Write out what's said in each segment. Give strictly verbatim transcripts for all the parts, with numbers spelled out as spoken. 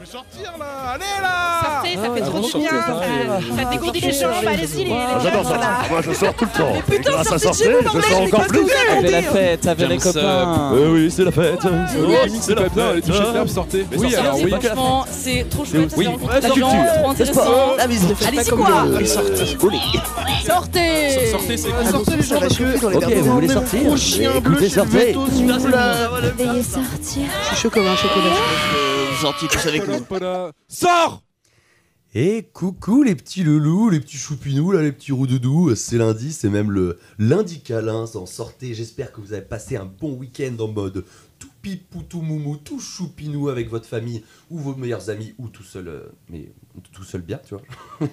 Je vais sortir là. Allez là. Sortez, ça ah ouais, fait trop du bien. Ça dégourdit les jambes. Allez-y les jeunes. J'adore ça. Moi je sors tout le temps. Mais putain, sortez, je sors encore plus. Avec la fête, avec les copains. Oui, c'est la fête. C'est la fête. Les t-shirts fermes, sortez. Oui, alors oui. Franchement, c'est trop chouette. Oui, la culture, trop intéressant. Allez-y quoi. Sortez. Sortez, c'est cool. Sortez les gens parce que. Ok, vous voulez sortir. Gros chien bleu. Sortez. Veuillez sortir. Je suis chaud comme un chocolat. Sorti tous avec nous. Sors. Et coucou les petits loulous, les petits choupinous, là, les petits roudoudous. C'est lundi, c'est même le lundi câlin. S'en sortez. J'espère que vous avez passé un bon week-end en mode tout pipou, tout moumou, tout choupinou avec votre famille ou vos meilleurs amis ou tout seul, euh, mais tout seul bien, tu vois.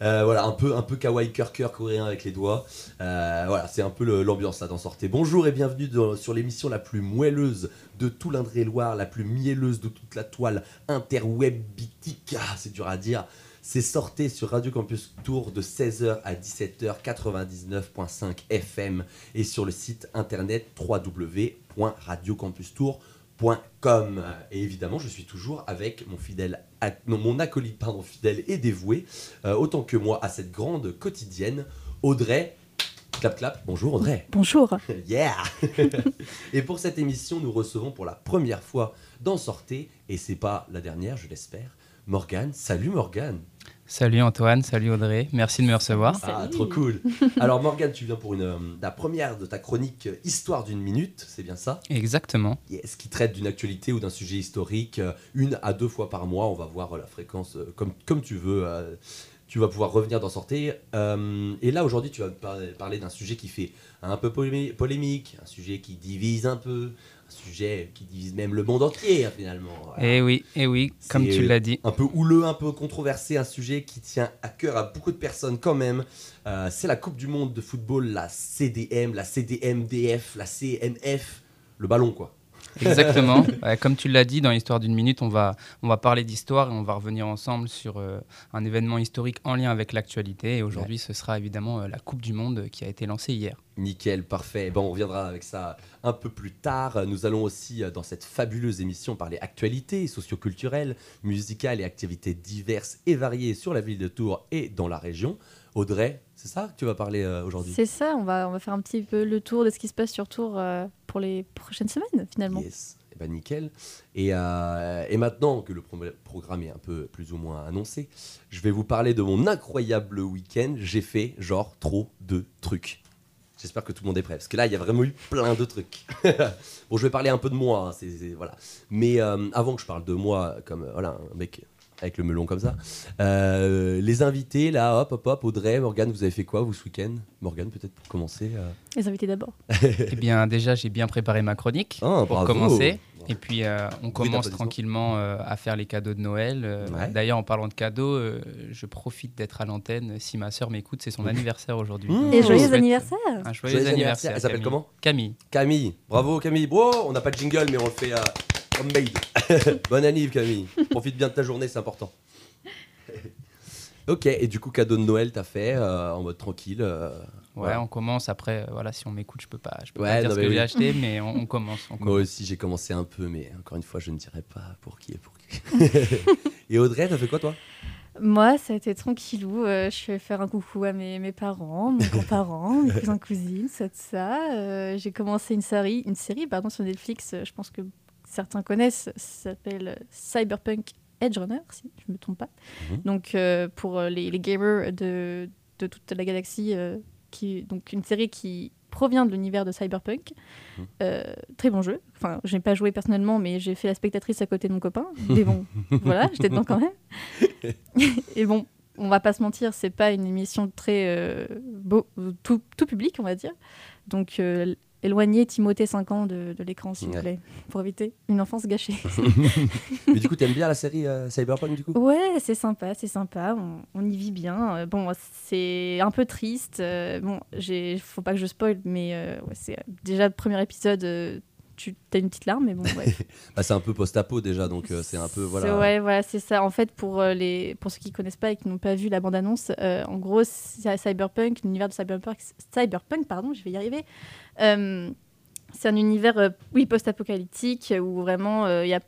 Euh, voilà, un peu, un peu kawaii cœur cœur coréen avec les doigts. Euh, voilà, c'est un peu le, l'ambiance là d'en sortez. Bonjour et bienvenue dans, sur l'émission la plus moelleuse de tout l'Indre-et-Loire, la plus mielleuse de toute la toile interwebitique. Ah, c'est dur à dire. C'est Sortez sur Radio Campus Tours de seize heures à dix-sept heures, quatre-vingt-dix-neuf virgule cinq F M et sur le site internet w w w point radio campus tours point com. Et évidemment, je suis toujours avec mon fidèle, non, mon acolyte pardon, fidèle et dévoué, euh, autant que moi, à cette grande quotidienne, Audrey. Clap, clap. Bonjour Audrey. Bonjour. Yeah. Et pour cette émission, nous recevons pour la première fois dans Sortez, et c'est pas la dernière, je l'espère, Morgan. Salut Morgan. Salut Antoine, salut Audrey, merci de me recevoir. Ah, salut. Trop cool. Alors Morgan, tu viens pour une, euh, la première de ta chronique « Histoire d'une minute », c'est bien ça? Exactement. Yes, qui traite d'une actualité ou d'un sujet historique, euh, une à deux fois par mois, on va voir euh, la fréquence euh, comme, comme tu veux. Euh, tu vas pouvoir revenir d'en sortir. Euh, et là, aujourd'hui, tu vas par- parler d'un sujet qui fait un peu polé- polémique, un sujet qui divise un peu, un sujet qui divise même le monde entier, finalement. Voilà. Et oui, et oui, comme c'est tu l'as dit. Un peu houleux, un peu controversé, un sujet qui tient à cœur à beaucoup de personnes quand même. Euh, c'est la Coupe du Monde de football, la C D M, la C D M D F, la C M F, le ballon, quoi. Exactement. Ouais, comme tu l'as dit, dans l'histoire d'une minute, on va, on va parler d'histoire et on va revenir ensemble sur euh, un événement historique en lien avec l'actualité. Et aujourd'hui, ouais. ce sera évidemment euh, la Coupe du Monde qui a été lancée hier. Nickel, parfait. Bon, on reviendra avec ça un peu plus tard. Nous allons aussi, dans cette fabuleuse émission, parler actualités socioculturelles, musicales et activités diverses et variées sur la ville de Tours et dans la région. Audrey, c'est ça que tu vas parler euh, aujourd'hui? C'est ça, on va, on va faire un petit peu le tour de ce qui se passe sur Tours euh, pour les prochaines semaines, finalement. Yes, et eh ben, nickel. Et, euh, et maintenant que le pro- programme est un peu plus ou moins annoncé, je vais vous parler de mon incroyable week-end. J'ai fait genre trop de trucs. J'espère que tout le monde est prêt, parce que là, il y a vraiment eu plein de trucs. Bon, je vais parler un peu de moi, hein, c'est, c'est, voilà. Mais euh, avant que je parle de moi, comme euh, voilà, un mec... avec le melon comme ça. Euh, les invités, là, hop, hop, hop, Audrey, Morgane, vous avez fait quoi, vous, ce week-end? Morgane, peut-être, pour commencer euh... Les invités d'abord. Eh bien, déjà, j'ai bien préparé ma chronique ah, pour bravo. commencer. Et puis, euh, on commence oui, tranquillement euh, à faire les cadeaux de Noël. Euh, ouais. D'ailleurs, en parlant de cadeaux, euh, je profite d'être à l'antenne. Si ma sœur m'écoute, c'est son anniversaire aujourd'hui. Mmh. Et joyeux anniversaire. Un joyeux, joyeux anniversaire. anniversaire. Elle s'appelle Camille. comment Camille. Camille. Bravo, Camille. Bon, on n'a pas de jingle, mais on le fait... Euh... Bonne anniv Camille, profite bien de ta journée, c'est important. Ok, et du coup cadeau de Noël t'as fait euh, en mode tranquille euh, ouais, ouais on commence après, voilà si on m'écoute je peux pas, je peux ouais, pas dire ce que oui. j'ai acheté mais on, on, commence, on commence. Moi aussi j'ai commencé un peu mais encore une fois je ne dirai pas pour qui et pour qui. Et Audrey t'as fait quoi toi? Moi, ça a été tranquillou. Euh, je suis faire un coucou à mes, mes parents, mes grands-parents, mes cousins, cousines, ça de ça. Euh, j'ai commencé une série, une série pardon, sur Netflix, je pense que certains connaissent, ça s'appelle Cyberpunk Edgerunners, si je ne me trompe pas. Mmh. Donc, euh, pour les, les gamers de, de toute la galaxie, euh, qui, donc une série qui provient de l'univers de Cyberpunk. Mmh. Euh, très bon jeu. Enfin, je n'ai pas joué personnellement, mais j'ai fait la spectatrice à côté de mon copain. Mais bon, voilà, j'étais dedans quand même. Et bon, on ne va pas se mentir, ce n'est pas une émission très euh, beau, tout, tout public, on va dire. Donc, euh, éloigner Timothée cinq ans de, de l'écran, s'il vous ouais. plaît, pour éviter une enfance gâchée. Mais du coup, t'aimes bien la série euh, Cyberpunk, du coup? Ouais, c'est sympa, c'est sympa, on, on y vit bien. Euh, bon, c'est un peu triste, euh, bon, j'ai, faut pas que je spoil, mais euh, ouais, c'est, euh, déjà le premier épisode, euh, tu as une petite larme, mais bon, ouais. Bah, c'est un peu post-apo déjà, donc euh, c'est un peu, voilà. C'est, ouais, voilà, c'est ça. En fait, pour, euh, les, pour ceux qui connaissent pas et qui n'ont pas vu la bande-annonce, euh, en gros, c'est Cyberpunk, l'univers de Cyberpunk, Cyberpunk, pardon, je vais y arriver. Euh, c'est un univers euh, oui, post-apocalyptique où vraiment il euh, y a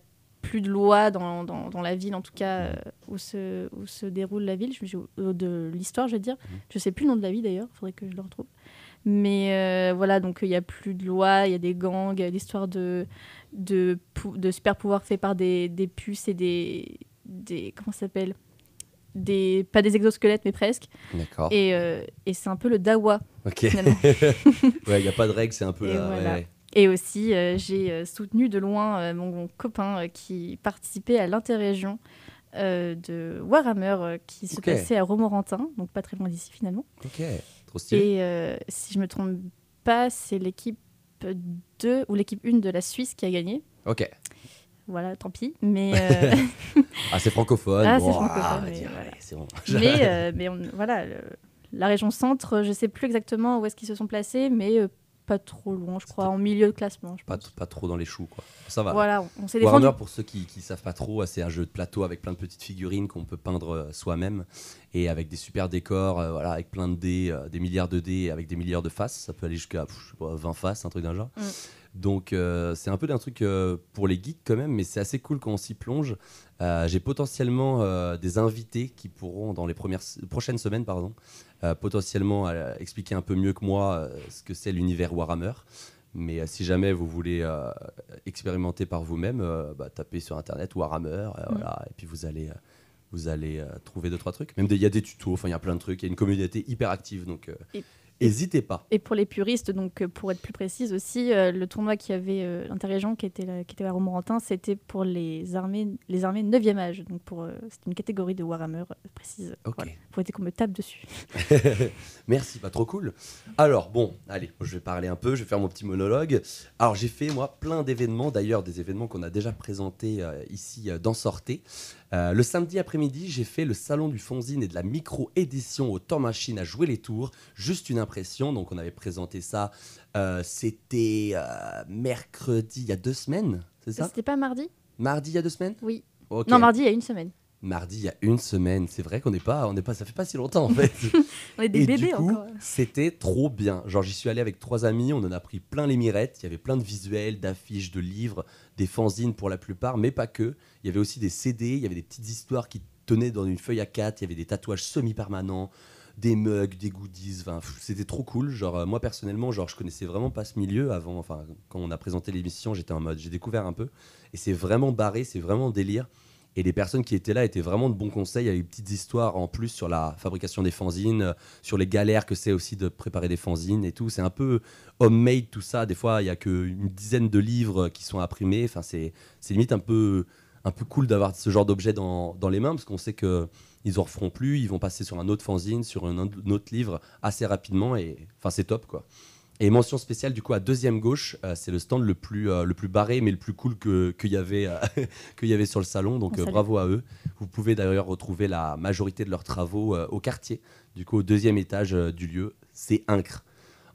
plus de loi dans, dans, dans la ville, en tout cas, euh, où, se, où se déroule la ville, je, je, de l'histoire, je veux dire. Je ne sais plus le nom de la ville, d'ailleurs, il faudrait que je le retrouve. Mais euh, voilà, donc il n'y a plus de loi, il y a des gangs, il y a l'histoire de, de, de super pouvoirs faits par des, des puces et des... des comment ça s'appelle des, pas des exosquelettes, mais presque. D'accord. Et, euh, et c'est un peu le dawa. Ok. Ouais, il n'y a pas de règles, c'est un peu... Et, là, voilà. Ouais. Et aussi, euh, j'ai euh, soutenu de loin euh, mon, mon copain euh, qui participait à l'interrégion euh, de Warhammer euh, qui se okay. passait à Romorantin, donc pas très loin d'ici finalement. Ok, trop stylé. Et euh, si je ne me trompe pas, c'est l'équipe deux ou l'équipe un de la Suisse qui a gagné. Ok. Voilà, tant pis, mais... Euh... ah, c'est francophone. Ah, bon, c'est francophone, ah, mais, dire, voilà. Allez, c'est bon. mais, euh, mais on, voilà, le, la région centre, je ne sais plus exactement où est-ce qu'ils se sont placés, mais... Euh, pas trop loin, je crois, en milieu de classement. Je pas, t- pas trop dans les choux, quoi. Ça va. Voilà, on, on s'est défendu. Warhammer, pour ceux qui ne savent pas trop, c'est un jeu de plateau avec plein de petites figurines qu'on peut peindre soi-même et avec des super décors, euh, voilà, avec plein de dés, euh, des milliards de dés, avec des milliards de faces. Ça peut aller jusqu'à pff, je sais pas, vingt faces, un truc d'un genre. Mm. Donc, euh, c'est un peu d'un truc euh, pour les geeks quand même, mais c'est assez cool quand on s'y plonge. Euh, j'ai potentiellement euh, des invités qui pourront, dans les premières, prochaines semaines, pardon, Euh, potentiellement euh, expliquer un peu mieux que moi euh, ce que c'est l'univers Warhammer. Mais euh, si jamais vous voulez euh, expérimenter par vous-même, euh, bah, tapez sur internet Warhammer, euh, mmh. voilà, et puis vous allez, euh, vous allez euh, trouver deux trois trucs. Même il y a des tutos, enfin il y a plein de trucs, il y a une communauté hyper active, donc euh, n'hésitez pas. Et pour les puristes, donc euh, pour être plus précise aussi, euh, le tournoi qui avait euh, l'interrégion qui était là, qui était à Romorantin, c'était pour les armées, les armées neuvième âge. Donc pour euh, c'est une catégorie de Warhammer précise. Okay. Voilà. Faut éviter qu'on me tape dessus. Merci, pas trop cool. Alors bon, allez, je vais parler un peu, je vais faire mon petit monologue. Alors j'ai fait moi plein d'événements, d'ailleurs des événements qu'on a déjà présentés euh, ici euh, dans Sortez. Euh, le samedi après-midi, j'ai fait le salon du fanzine et de la micro-édition au temps machine à jouer les tours. Juste une impression, donc on avait présenté ça, euh, c'était euh, mercredi il y a deux semaines, c'est ça ? C'était pas mardi ? Mardi il y a deux semaines ? Oui. Okay. Non, mardi il y a une semaine. Mardi il y a une semaine, c'est vrai qu'on n'est pas, on n'est pas, ça fait pas si longtemps en fait. On est des et bébés du coup, encore. C'était trop bien. Genre j'y suis allé avec trois amis, on en a pris plein les mirettes. Il y avait plein de visuels, d'affiches, de livres, des fanzines pour la plupart, mais pas que. Il y avait aussi des C D, il y avait des petites histoires qui tenaient dans une feuille A quatre. Il y avait des tatouages semi-permanents, des mugs, des goodies. Enfin, pff, c'était trop cool. Genre euh, moi personnellement, genre je connaissais vraiment pas ce milieu avant. Enfin quand on a présenté l'émission, j'étais en mode, j'ai découvert un peu. Et c'est vraiment barré, c'est vraiment délire. Et les personnes qui étaient là étaient vraiment de bons conseils. Il y a eu des petites histoires en plus sur la fabrication des fanzines, sur les galères que c'est aussi de préparer des fanzines et tout. C'est un peu homemade tout ça. Des fois, il n'y a qu'une dizaine de livres qui sont imprimés. Enfin, c'est, c'est limite un peu, un peu cool d'avoir ce genre d'objet dans, dans les mains parce qu'on sait qu'ils n'en referont plus. Ils vont passer sur un autre fanzine, sur un, un autre livre assez rapidement. Et, enfin, c'est top, quoi. Et mention spéciale, du coup, à deuxième gauche, euh, c'est le stand le plus, euh, le plus barré, mais le plus cool que, que y avait, euh, que y avait sur le salon. Donc, euh, bravo à eux. Vous pouvez d'ailleurs retrouver la majorité de leurs travaux euh, au quartier, du coup, au deuxième étage euh, du lieu. C'est incre.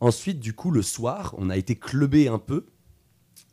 Ensuite, du coup, le soir, on a été clubé un peu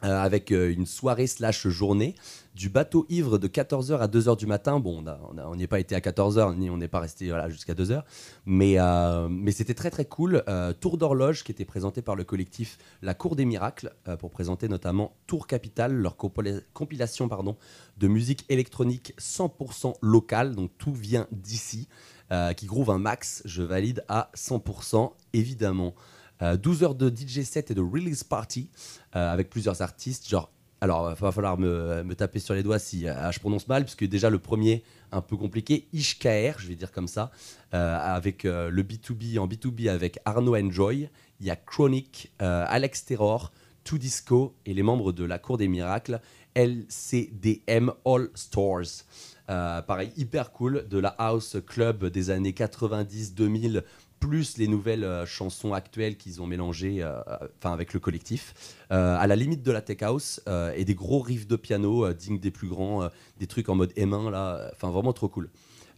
euh, avec euh, une soirée slash journée du bateau ivre de quatorze heures à deux heures du matin. Bon, on n'y est pas été à quatorze heures, ni on n'est pas resté voilà, jusqu'à deux heures. Mais, euh, mais c'était très, très cool. Euh, tour d'horloge qui était présenté par le collectif La Cour des Miracles euh, pour présenter notamment Tour Capital, leur compil- compilation pardon, de musique électronique cent pour cent locale. Donc, tout vient d'ici, euh, qui groove un max. Je valide à cent pour cent, évidemment. Euh, douze heures de D J set et de release party euh, avec plusieurs artistes, genre alors, il va falloir me, me taper sur les doigts si euh, je prononce mal, puisque déjà le premier, un peu compliqué, Ishkaer, je vais dire comme ça, euh, avec euh, le B deux B, en B deux B avec Arnaud Enjoy, il y a Chronic, euh, Alex Terror, Two Disco et les membres de la Cour des Miracles, L C D M All Stores. Euh, pareil, hyper cool, de la House Club des années quatre-vingt-dix deux mille, plus les nouvelles euh, chansons actuelles qu'ils ont mélangées euh, enfin, avec le collectif, euh, à la limite de la tech house euh, et des gros riffs de piano euh, dignes des plus grands, euh, des trucs en mode M un, là, enfin euh, vraiment trop cool.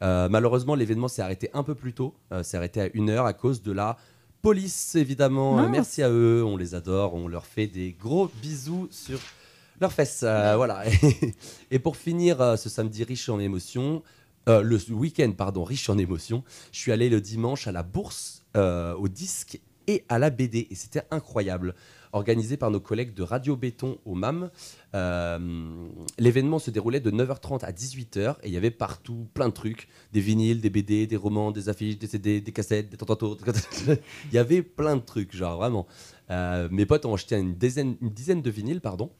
Euh, malheureusement, l'événement s'est arrêté un peu plus tôt, euh, s'est arrêté à une heure à cause de la police, évidemment. Euh, merci à eux, on les adore, on leur fait des gros bisous sur leurs fesses. Euh, voilà. Et pour finir euh, ce samedi riche en émotions, Euh, le week-end, pardon, riche en émotions. Je suis allé le dimanche à la bourse, euh, au disque et à la B D. Et c'était incroyable. organisé par nos collègues de Radio Béton au M A M. Euh, l'événement se déroulait de neuf heures trente à dix-huit heures et il y avait partout plein de trucs, des vinyles, des B D, des romans, des affiches, des C D, des cassettes, des tantantos. Il y avait plein de trucs, genre vraiment. Euh, mes potes ont acheté une dizaine, une dizaine de vinyles, pardon.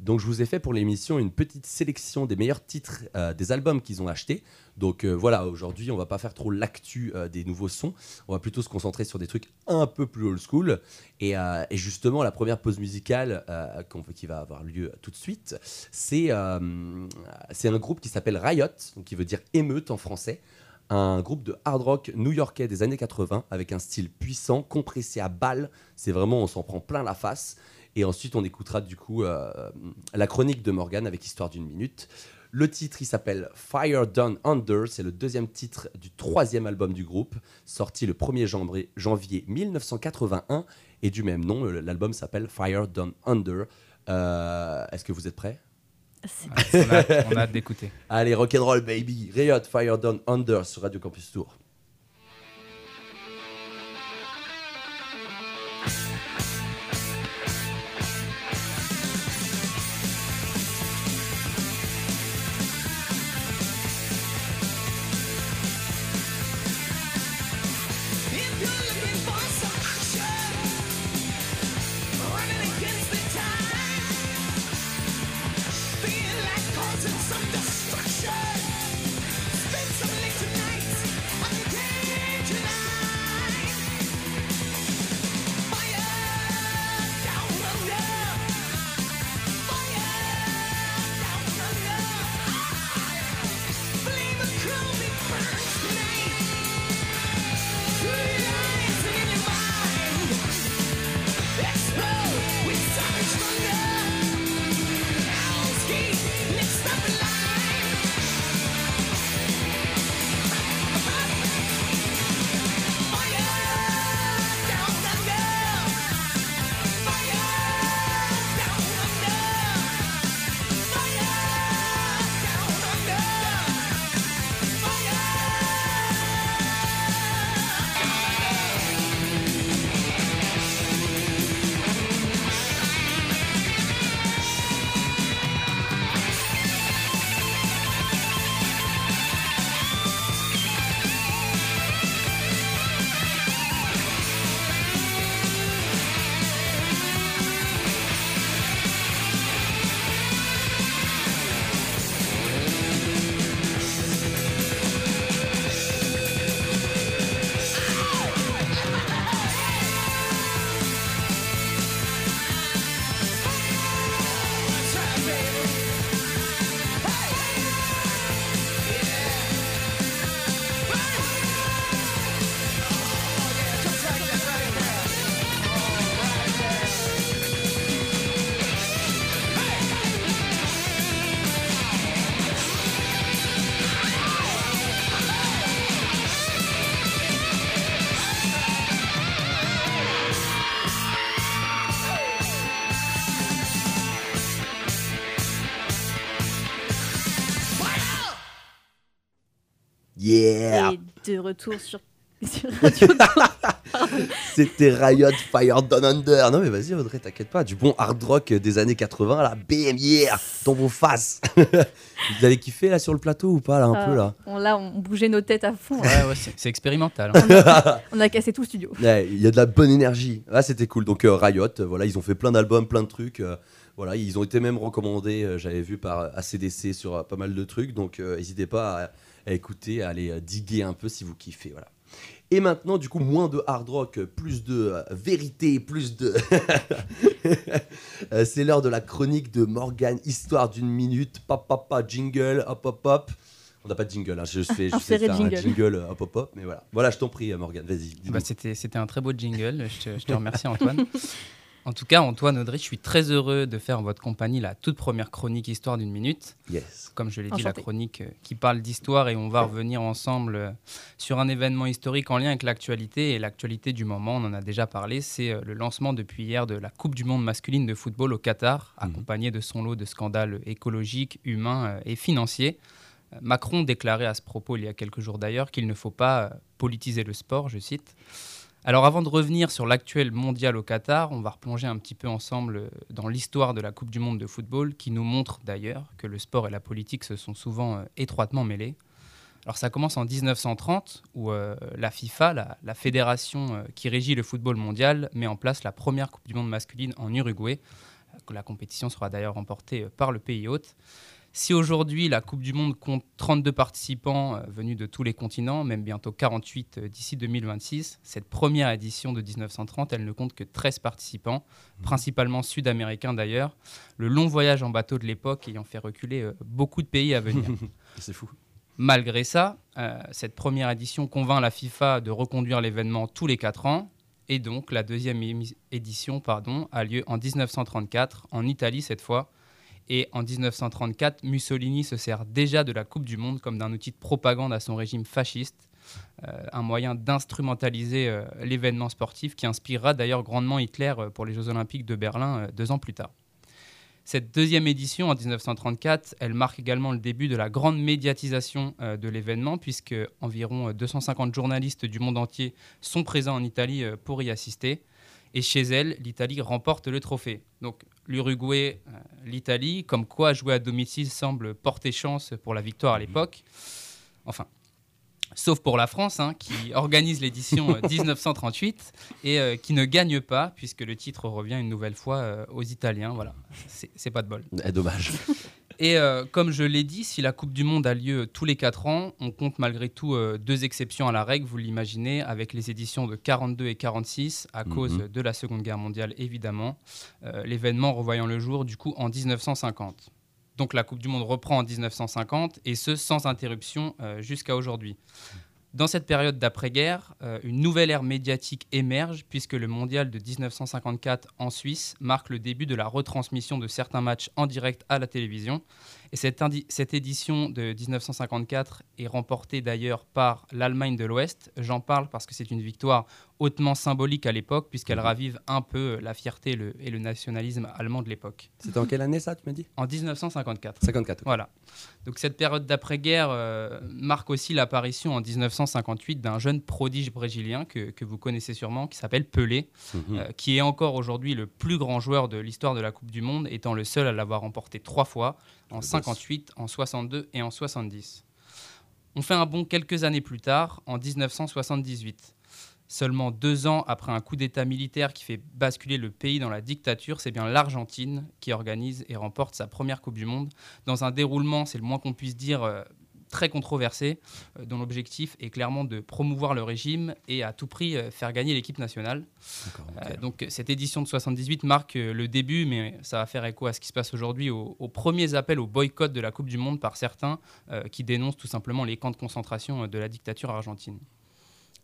Donc je vous ai fait pour l'émission une petite sélection des meilleurs titres euh, des albums qu'ils ont achetés. Donc euh, voilà, aujourd'hui on va pas faire trop l'actu euh, des nouveaux sons, on va plutôt se concentrer sur des trucs un peu plus old school. Et, euh, et justement la première pause musicale euh, qu'on, qui va avoir lieu tout de suite, c'est, euh, c'est un groupe qui s'appelle Riot, donc qui veut dire émeute en français. Un groupe de hard rock new-yorkais des années quatre-vingts avec un style puissant, compressé à balles. C'est vraiment, on s'en prend plein la face. Et ensuite, on écoutera du coup euh, la chronique de Morgan avec Histoire d'une minute. Le titre, il s'appelle Fire Down Under. C'est le deuxième titre du troisième album du groupe, sorti le premier janvier mille neuf cent quatre-vingt-un. Et du même nom, l'album s'appelle Fire Down Under. Euh, est-ce que vous êtes prêts ? C'est... on, a, on a hâte d'écouter. Allez, rock'n'roll baby, Riot, Fire Down Under sur Radio Campus Tours. Yeah. Et de retour sur, sur Radio C'était Riot Fire Down Under. Non mais vas-y Audrey, t'inquiète pas. Du bon hard rock des années quatre-vingts là, B M, yeah, dans vos faces. Vous avez kiffé là sur le plateau ou pas là un euh, peu là on, Là on bougeait nos têtes à fond. Ouais hein. ouais c'est, c'est expérimental. Hein. On, a, on a cassé tout le studio. Il ouais, y a de la bonne énergie. Là c'était cool. Donc euh, Riot, voilà, ils ont fait plein d'albums, plein de trucs. Euh, Voilà, ils ont été même recommandés, euh, j'avais vu, par A C D C sur euh, pas mal de trucs. Donc, euh, n'hésitez pas à, à écouter, à aller euh, diguer un peu si vous kiffez. Voilà. Et maintenant, du coup, moins de hard rock, plus de euh, vérité, plus de... euh, c'est l'heure de la chronique de Morgan, Histoire d'une minute. Pop, pop, pop, jingle, hop, hop, hop. On n'a pas de jingle, hein. je fais, je fais faire jingle. un jingle hop hop hop, mais voilà. Voilà, je t'en prie, Morgan, vas-y. Bah, c'était, c'était un très beau jingle, je te, je te remercie Antoine. En tout cas, Antoine, Audrey, je suis très heureux de faire en votre compagnie la toute première chronique Histoire d'une minute. Yes. Comme je l'ai Enchanté. dit, la chronique qui parle d'histoire et on va revenir ensemble sur un événement historique en lien avec l'actualité. Et l'actualité du moment, on en a déjà parlé, c'est le lancement depuis hier de la Coupe du Monde masculine de football au Qatar, mmh. accompagnée de son lot de scandales écologiques, humains et financiers. Macron déclarait à ce propos il y a quelques jours d'ailleurs qu'il ne faut pas politiser le sport, je cite. Alors avant de revenir sur l'actuel mondial au Qatar, on va replonger un petit peu ensemble dans l'histoire de la Coupe du Monde de football, qui nous montre d'ailleurs que le sport et la politique se sont souvent étroitement mêlés. Alors ça commence en dix-neuf cent trente, où euh, la FIFA, la, la fédération euh, qui régit le football mondial, met en place la première Coupe du Monde masculine en Uruguay. La compétition sera d'ailleurs remportée par le pays hôte. Si aujourd'hui, la Coupe du Monde compte trente-deux participants euh, venus de tous les continents, même bientôt quarante-huit euh, d'ici deux mille vingt-six, cette première édition de dix-neuf cent trente, elle ne compte que treize participants, mmh. principalement sud-américains d'ailleurs, le long voyage en bateau de l'époque ayant fait reculer euh, beaucoup de pays à venir. C'est fou. Malgré ça, euh, cette première édition convainc la FIFA de reconduire l'événement tous les quatre ans, et donc la deuxième émi- édition pardon, a lieu en dix-neuf cent trente-quatre, en Italie cette fois. Et en dix-neuf cent trente-quatre, Mussolini se sert déjà de la Coupe du Monde comme d'un outil de propagande à son régime fasciste, euh, un moyen d'instrumentaliser euh, l'événement sportif qui inspirera d'ailleurs grandement Hitler euh, pour les Jeux Olympiques de Berlin euh, deux ans plus tard. Cette deuxième édition en dix-neuf cent trente-quatre, elle marque également le début de la grande médiatisation euh, de l'événement, puisque environ euh, deux cent cinquante journalistes du monde entier sont présents en Italie euh, pour y assister. Et chez elle, l'Italie remporte le trophée. Donc l'Uruguay, euh, l'Italie, comme quoi jouer à domicile semble porter chance pour la victoire à l'époque. Enfin, sauf pour la France, hein, qui organise l'édition euh, dix-neuf cent trente-huit et euh, qui ne gagne pas, puisque le titre revient une nouvelle fois euh, aux Italiens. Voilà, c'est, c'est pas de bol. Eh, dommage. Et euh, comme je l'ai dit, si la Coupe du Monde a lieu tous les quatre ans, on compte malgré tout euh, deux exceptions à la règle, vous l'imaginez, avec les éditions de quarante-deux et quarante-six, à mmh. cause de la Seconde Guerre mondiale évidemment, euh, l'événement revoyant le jour du coup en dix-neuf cent cinquante. Donc la Coupe du Monde reprend en dix-neuf cent cinquante, et ce sans interruption euh, jusqu'à aujourd'hui. Dans cette période d'après-guerre, euh, une nouvelle ère médiatique émerge puisque le mondial de dix-neuf cent cinquante-quatre en Suisse marque le début de la retransmission de certains matchs en direct à la télévision. Et cette, indi- cette édition de dix-neuf cent cinquante-quatre est remportée d'ailleurs par l'Allemagne de l'Ouest. J'en parle parce que c'est une victoire hautement symbolique à l'époque puisqu'elle mmh. ravive un peu la fierté le, et le nationalisme allemand de l'époque. C'était en quelle année ça, tu m'as dit ? En dix-neuf cent cinquante-quatre. cinquante-quatre. Okay. Voilà. Donc cette période d'après-guerre euh, marque aussi l'apparition en dix-neuf cent cinquante-huit d'un jeune prodige brésilien que, que vous connaissez sûrement, qui s'appelle Pelé, mmh. euh, qui est encore aujourd'hui le plus grand joueur de l'histoire de la Coupe du Monde, étant le seul à l'avoir remporté trois fois, en cinquante-huit, en soixante-deux et en soixante-dix. On fait un bond quelques années plus tard, en dix-neuf cent soixante-dix-huit. Seulement deux ans après un coup d'État militaire qui fait basculer le pays dans la dictature, c'est bien l'Argentine qui organise et remporte sa première Coupe du Monde, dans un déroulement, c'est le moins qu'on puisse dire, euh, très controversé, euh, dont l'objectif est clairement de promouvoir le régime et à tout prix euh, faire gagner l'équipe nationale. Okay. Euh, donc cette édition de soixante-dix-huit marque euh, le début, mais ça va faire écho à ce qui se passe aujourd'hui, aux, aux premiers appels au boycott de la Coupe du Monde par certains euh, qui dénoncent tout simplement les camps de concentration euh, de la dictature argentine.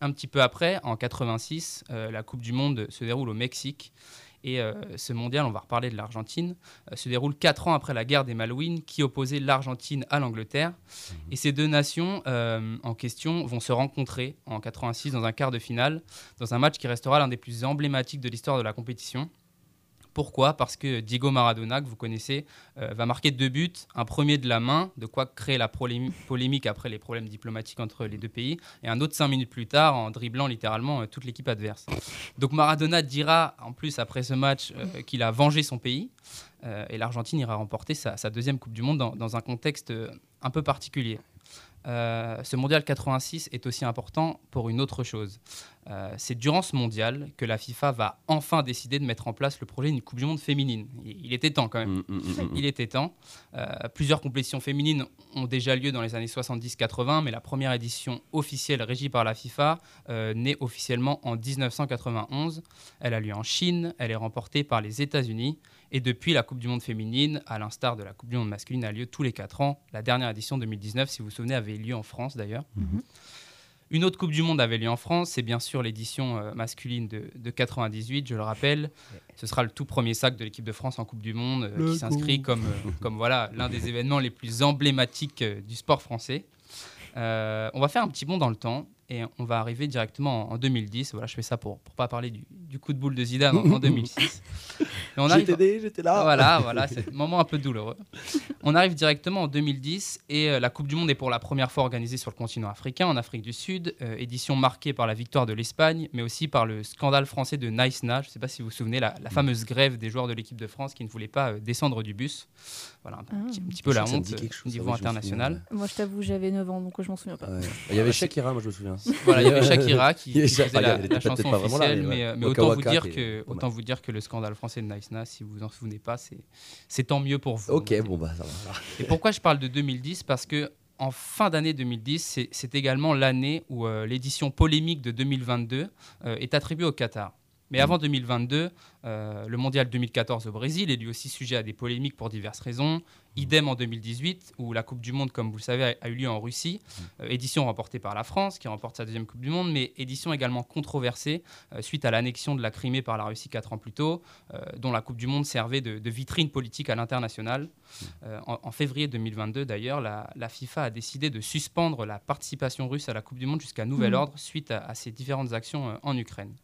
Un petit peu après, en quatre-vingt-six, euh, la Coupe du Monde se déroule au Mexique. Et euh, ce mondial, on va reparler de l'Argentine, euh, se déroule quatre ans après la guerre des Malouines qui opposait l'Argentine à l'Angleterre. Et ces deux nations euh, en question vont se rencontrer en quatre-vingt-six dans un quart de finale, dans un match qui restera l'un des plus emblématiques de l'histoire de la compétition. Pourquoi ? Parce que Diego Maradona, que vous connaissez, euh, va marquer deux buts. Un premier de la main, de quoi créer la prolé- polémique après les problèmes diplomatiques entre les deux pays, et un autre cinq minutes plus tard en dribblant littéralement euh, toute l'équipe adverse. Donc Maradona dira, en plus après ce match, euh, qu'il a vengé son pays, euh, et l'Argentine ira remporter sa, sa deuxième Coupe du Monde dans, dans un contexte euh, un peu particulier. Euh, ce mondial quatre-vingt-six est aussi important pour une autre chose. Euh, c'est durant ce mondial que la FIFA va enfin décider de mettre en place le projet d'une Coupe du Monde féminine. Il, il était temps quand même. Mmh, mmh, mmh. Il était temps. Euh, plusieurs compétitions féminines ont déjà lieu dans les années soixante-dix quatre-vingt, mais la première édition officielle régie par la FIFA euh, naît officiellement en dix-neuf cent quatre-vingt-onze. Elle a lieu en Chine, elle est remportée par les États-Unis. Et depuis, la Coupe du Monde féminine, à l'instar de la Coupe du Monde masculine, a lieu tous les quatre ans. La dernière édition deux mille dix-neuf, si vous vous souvenez, avait lieu en France d'ailleurs. Mmh. Une autre Coupe du Monde avait lieu en France, c'est bien sûr l'édition euh, masculine de, de quatre-vingt-dix-huit, je le rappelle. Ce sera le tout premier sac de l'équipe de France en Coupe du Monde, euh, qui s'inscrit comme, euh, comme voilà, l'un des événements les plus emblématiques euh, du sport français. Euh, on va faire un petit bond dans le temps et on va arriver directement en, en deux mille dix. Voilà, je fais ça pour ne pas parler du, du coup de boule de Zidane en, en deux mille six. Et on arrive... J'ai t'aidé, j'étais là. Voilà, voilà, c'est un moment un peu douloureux. On arrive directement en deux mille dix et euh, la Coupe du Monde est pour la première fois organisée sur le continent africain, en Afrique du Sud, euh, édition marquée par la victoire de l'Espagne, mais aussi par le scandale français de Knysna. Je ne sais pas si vous vous souvenez, la, la fameuse grève des joueurs de l'équipe de France qui ne voulaient pas euh, descendre du bus. Voilà, un, ah, petit, un petit peu la honte au niveau international. Moi, je t'avoue, j'avais neuf ans, donc je m'en souviens pas. Ouais. Il y avait Shakira, moi, je me souviens. Voilà, il y avait Shakira qui, qui faisait ah, la, la chanson officielle, là, mais, ouais. mais autant, vous dire que, autant vous dire que le scandale français de Knysna, si vous vous en souvenez pas, c'est, c'est tant mieux pour vous. Ok, bon, bah ça va. Et pourquoi je parle de deux mille dix ? Parce que en fin d'année deux mille dix, c'est, c'est également l'année où euh, l'édition polémique de deux mille vingt-deux euh, est attribuée au Qatar. Mais avant deux mille vingt-deux, euh, le mondial deux mille quatorze au Brésil est lui aussi sujet à des polémiques pour diverses raisons. Idem en deux mille dix-huit, où la Coupe du Monde, comme vous le savez, a eu lieu en Russie. Euh, édition remportée par la France, qui remporte sa deuxième Coupe du Monde, mais édition également controversée euh, suite à l'annexion de la Crimée par la Russie quatre ans plus tôt, euh, dont la Coupe du Monde servait de, de vitrine politique à l'international. Euh, en, en février deux mille vingt-deux, d'ailleurs, la, la FIFA a décidé de suspendre la participation russe à la Coupe du Monde jusqu'à nouvel mmh. ordre suite à, à ces différentes actions euh, en Ukraine.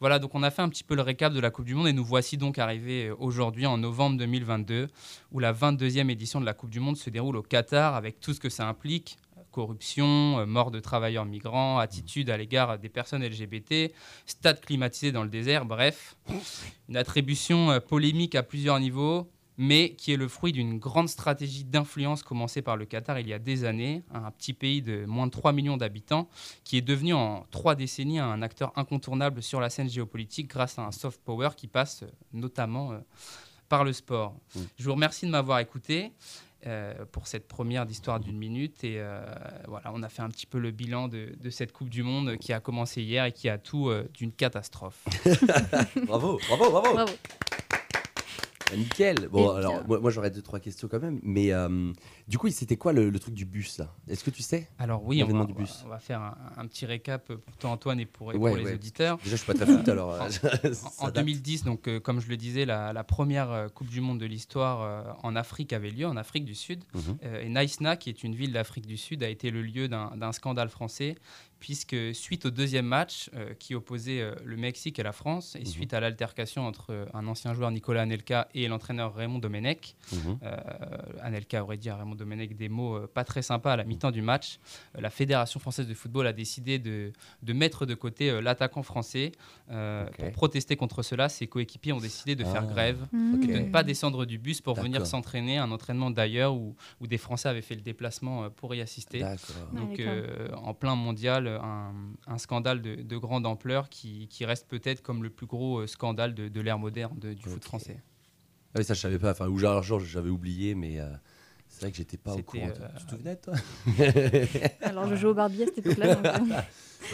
Voilà, donc on a fait un petit peu le récap de la Coupe du Monde et nous voici donc arrivés aujourd'hui en novembre deux mille vingt-deux où la vingt-deuxième édition de la Coupe du Monde se déroule au Qatar avec tout ce que ça implique, corruption, mort de travailleurs migrants, attitude à l'égard des personnes L G B T, stade climatisé dans le désert, bref, une attribution polémique à plusieurs niveaux, mais qui est le fruit d'une grande stratégie d'influence commencée par le Qatar il y a des années, un petit pays de moins de trois millions d'habitants, qui est devenu en trois décennies un acteur incontournable sur la scène géopolitique grâce à un soft power qui passe notamment euh, par le sport. Mmh. Je vous remercie de m'avoir écouté euh, pour cette première d'Histoire d'une minute. Et euh, voilà, on a fait un petit peu le bilan de, de cette Coupe du Monde qui a commencé hier et qui a tout euh, d'une catastrophe. Bravo, bravo, bravo, bravo. Nickel. Bon, alors moi, moi j'aurais deux trois questions quand même, mais euh, du coup c'était quoi le, le truc du bus là ? Est-ce que tu sais ? Alors oui, on va, du bus. on va faire un, un petit récap pour toi Antoine et pour, et ouais, pour ouais. les auditeurs. Déjà je suis pas très foot alors. En, en deux mille dix, donc euh, comme je le disais, la, la première euh, Coupe du Monde de l'histoire euh, en Afrique avait lieu, en Afrique du Sud, mm-hmm. euh, et Knysna, qui est une ville d'Afrique du Sud, a été le lieu d'un, d'un scandale français. Puisque suite au deuxième match euh, qui opposait euh, le Mexique et la France, et mmh. suite à l'altercation entre euh, un ancien joueur Nicolas Anelka et l'entraîneur Raymond Domenech, mmh. euh, Anelka aurait dit à Raymond Domenech des mots euh, pas très sympas à la mi-temps du match, euh, la Fédération française de football a décidé de, de mettre de côté euh, l'attaquant français. Euh, okay. Pour protester contre cela, ses coéquipiers ont décidé de ah. faire grève, mmh. okay. de ne pas descendre du bus pour D'accord. venir s'entraîner, un entraînement d'ailleurs où, où des Français avaient fait le déplacement euh, pour y assister. D'accord. Donc euh, en plein mondial, Un, un scandale de, de grande ampleur qui, qui reste peut-être comme le plus gros scandale de, de l'ère moderne de, du okay. foot français. Ah oui, ça je savais pas, enfin, ou genre j'avais oublié, mais euh, c'est vrai que j'étais pas c'était au courant. Euh... Tu te souvenais toi ? Alors je jouais au Barbie à cette époque-là. Donc... bah,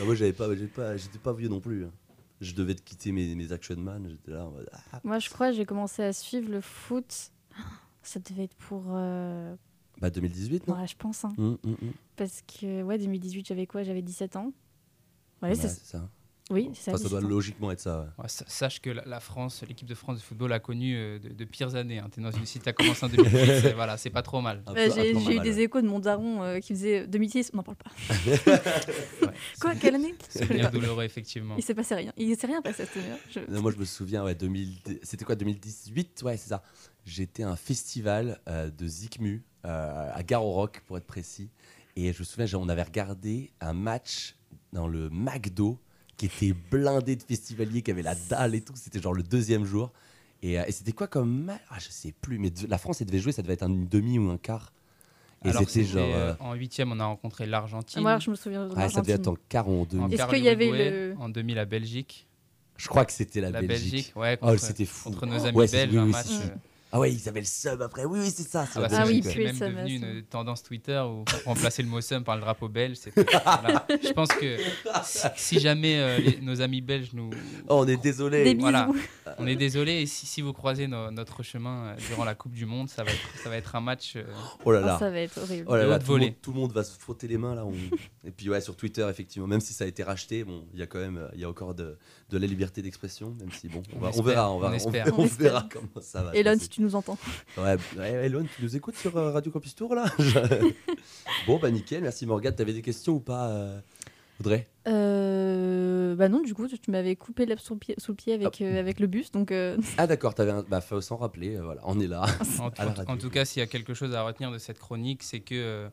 moi j'avais pas, j'avais pas, j'étais pas vieux non plus. Je devais quitter mes, mes action man, j'étais là. Mode, ah. Moi je crois que j'ai commencé à suivre le foot, ça devait être pour... Euh... Bah deux mille dix-huit, non ? Ouais, je pense. Hein. Mmh, mmh, mmh. Parce que, ouais, deux mille dix-huit, j'avais quoi ? J'avais dix-sept ans. Ouais, bah, c'est... c'est ça. Oui, c'est ça. Enfin, ça doit logiquement être ça. Ouais. Ouais, sache que la France, l'équipe de France de football a connu euh, de, de pires années. Hein. T'es dans une site, t'as commencé en deux mille dix, c'est, voilà, c'est pas trop mal. Peu, bah, j'ai j'ai mal, eu ouais. des échos de mon daron euh, qui faisait deux mille six, on n'en parle pas. ouais, quoi, quelle année ? C'est bien douloureux, effectivement. Il s'est passé rien. Il s'est rien passé à cette année-là. Je... Non, moi, je me souviens, ouais, deux mille... c'était quoi, deux mille dix-huit ? Ouais, c'est ça. J'étais à un festival euh, de Zikmu. Euh, à Gare-au-Roc pour être précis, et je me souviens on avait regardé un match dans le McDo qui était blindé de festivaliers qui avaient la dalle et tout, c'était genre le deuxième jour et, euh, et c'était quoi comme match, ah, je sais plus, mais de, la France elle devait jouer, ça devait être un demi ou un quart et alors c'était, c'était genre euh, en huitième on a rencontré l'Argentine, moi je me souviens de l'Argentine. Ah, ça devait être en quart ou en demi, en est-ce qu'il y avait le... en demi la Belgique, je crois que c'était la, la Belgique, Belgique ouais, contre, oh, c'était fou. Contre nos amis ouais, belges oui, un oui, match euh... Ah ouais, ils avaient le seum après. Oui, oui, c'est ça. C'est, ah bah, c'est, ah oui, c'est même ça, devenu ça. Une tendance Twitter où remplacer le mot seum par le drapeau belge. C'est... Voilà. Je pense que si, si jamais euh, les, nos amis belges nous... Oh, on est désolés. Voilà. On est désolés. Et si, si vous croisez no, notre chemin euh, durant la Coupe du Monde, ça va être, ça va être un match... Euh, oh là là. Oh, ça va être horrible. Oh là là, tout, le monde, tout le monde va se frotter les mains. Là. On... Et puis ouais, sur Twitter, effectivement, même si ça a été racheté, bon, il y a quand même il y a encore de, de la liberté d'expression. Même si, bon, on, on, va, on verra. On, va, on, on, verra, on, on verra comment ça va. Elon, si tu nous entends. Ouais, ouais, Elon, tu nous écoutes sur euh, Radio Campus Tours là. Bon, bah nickel, merci Morgane. T'avais des questions ou pas euh... Audrey euh, Bah non, du coup, tu m'avais coupé l'herbe sous, sous le pied avec, ah. euh, avec le bus. Donc euh... Ah d'accord, t'avais un... bah, faut s'en rappeler, euh, voilà, on est là. En, t- en tout cas, s'il y a quelque chose à retenir de cette chronique, c'est que euh,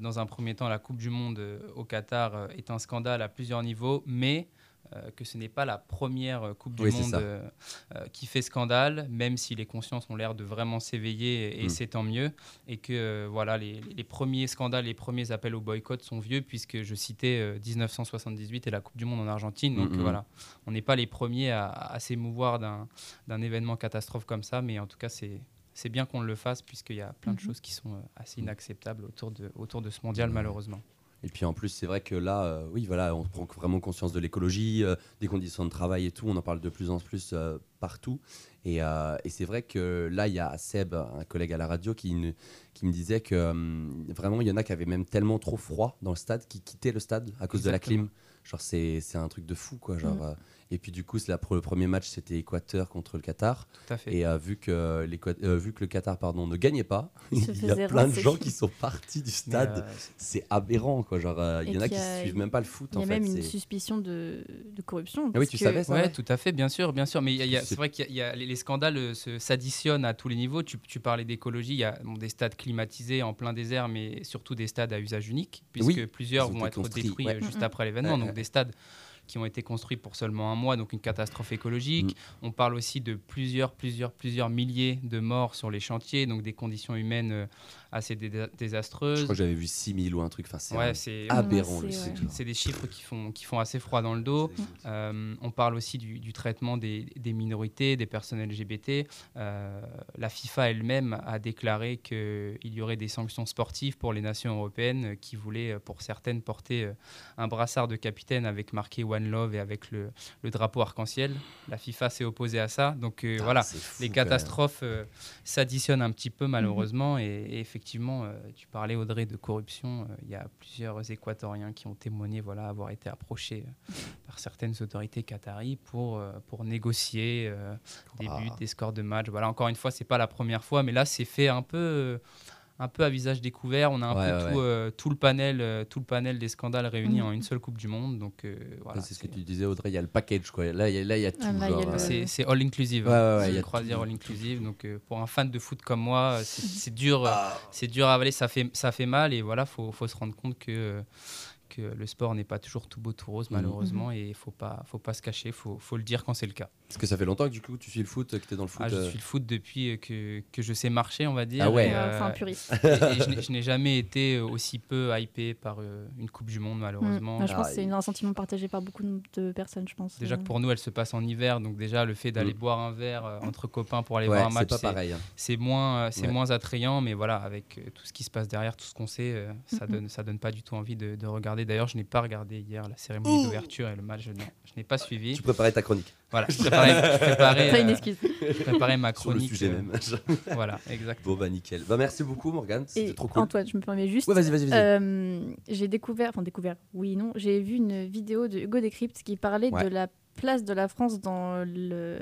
dans un premier temps, la Coupe du Monde euh, au Qatar euh, est un scandale à plusieurs niveaux, mais... Euh, que ce n'est pas la première euh, Coupe oui, du Monde euh, euh, qui fait scandale, même si les consciences ont l'air de vraiment s'éveiller, et, et mmh. c'est tant mieux, et que euh, voilà, les, les premiers scandales, les premiers appels au boycott sont vieux, puisque je citais euh, dix-neuf cent soixante-dix-huit et la Coupe du Monde en Argentine, donc mmh. euh, voilà, on n'est pas les premiers à, à s'émouvoir d'un, d'un événement catastrophe comme ça, mais en tout cas c'est... C'est bien qu'on le fasse, puisqu'il y a plein de mmh. choses qui sont euh, assez inacceptables autour de, autour de ce mondial, mmh. malheureusement. Et puis en plus, c'est vrai que là, euh, oui, voilà, on prend vraiment conscience de l'écologie, euh, des conditions de travail et tout. On en parle de plus en plus euh, partout. Et, euh, et c'est vrai que là, il y a Seb, un collègue à la radio, qui, ne, qui me disait que euh, vraiment, il y en a qui avaient même tellement trop froid dans le stade, qui quittaient le stade à cause Exactement. de la clim. Genre, c'est, c'est un truc de fou, quoi. Genre, mmh. euh, et puis du coup, c'est là, pour le premier match, c'était Équateur contre le Qatar. Tout à fait. Et euh, vu, que, euh, vu que le Qatar pardon, ne gagnait pas, il y a plein de gens qui sont partis du stade. Euh... C'est aberrant, quoi. Genre, euh, il y en a qui ne suivent même pas le foot. Il y a même une suspicion de, de corruption. Ah oui, tu que... savais ça. Oui, ouais. tout à fait, bien sûr, bien sûr. Mais y a, y a, c'est vrai que les, les scandales euh, se, s'additionnent à tous les niveaux. Tu, tu parlais d'écologie, il y a bon, des stades climatisés en plein désert, mais surtout des stades à usage unique, puisque oui, plusieurs vont être détruits ouais. juste mmh. après l'événement. Ouais, donc ouais. des stades qui ont été construits pour seulement un mois, donc une catastrophe écologique. Mmh. On parle aussi de plusieurs, plusieurs, plusieurs milliers de morts sur les chantiers, donc des conditions humaines assez dé- désastreuses. Je crois que j'avais vu six mille ou un truc, enfin, c'est, ouais, c'est aberrant. C'est, c'est, ouais. c'est des chiffres qui font, qui font assez froid dans le dos. Euh, on parle aussi du, du traitement des, des minorités, des personnes L G B T. Euh, la FIFA elle-même a déclaré qu'il y aurait des sanctions sportives pour les nations européennes qui voulaient, pour certaines, porter un brassard de capitaine avec marqué One Love et avec le, le drapeau arc-en-ciel. La FIFA s'est opposée à ça. Donc euh, ah, voilà, fou, les catastrophes euh, s'additionnent un petit peu malheureusement. Mmh. Et, et effectivement, euh, tu parlais, Audrey, de corruption. Il euh, y a plusieurs Équatoriens qui ont témoigné voilà, avoir été approchés euh, par certaines autorités qataries pour, euh, pour négocier euh, des ah. buts, des scores de matchs. Voilà, encore une fois, ce n'est pas la première fois, mais là, c'est fait un peu... Euh, un peu à visage découvert, on a un ouais, peu ouais. Tout, euh, tout, le panel, euh, tout le panel des scandales réunis mmh. en une seule Coupe du Monde. Donc, euh, voilà, c'est, c'est ce que tu disais, Audrey, il y a le package, quoi. Là, il y, y a tout. Ah, là, genre, y a le... c'est, c'est all inclusive, ouais, hein. ouais, ouais, je crois dire all inclusive. Donc, euh, pour un fan de foot comme moi, c'est, c'est, dur, ah. c'est dur à avaler, ça fait, ça fait mal. Et voilà, il faut, faut se rendre compte que, que le sport n'est pas toujours tout beau, tout rose, malheureusement. Mmh. Et il ne faut pas, faut pas se cacher, il faut, faut le dire quand c'est le cas. Parce que ça fait longtemps que du coup tu suis le foot, que tu es dans le foot. Ah, je suis le foot depuis que, que je sais marcher, on va dire. Ah ouais, euh, c'est un puriste. Et, et je, n'ai, je n'ai jamais été aussi peu hypé par euh, une Coupe du Monde, malheureusement. Mmh. Ah, je ah, pense que c'est un sentiment partagé par beaucoup de personnes, je pense. Déjà que pour nous, elle se passe en hiver, donc déjà le fait d'aller mmh. boire un verre euh, entre copains pour aller ouais, voir un match, c'est, pas c'est, pareil, hein. c'est, moins, euh, c'est ouais. moins attrayant, mais voilà, avec euh, tout ce qui se passe derrière, tout ce qu'on sait, euh, mmh. ça donne, ça donne pas du tout envie de, de regarder. D'ailleurs, je n'ai pas regardé hier la cérémonie mmh. d'ouverture et le match, je n'ai, je n'ai pas suivi. Tu préparais ta chronique. Voilà, je préparais, je préparais, euh, je préparais ma chronique. Sur le sujet même. Voilà, exactement. Bon, bah nickel. Bah, merci beaucoup, Morgane. C'était et trop cool. Antoine, je me permets juste. Ouais, vas-y, vas-y, vas-y. Euh, j'ai découvert, enfin découvert, oui, non, j'ai vu une vidéo de Hugo Décrypte qui parlait ouais. de la place de la France dans le.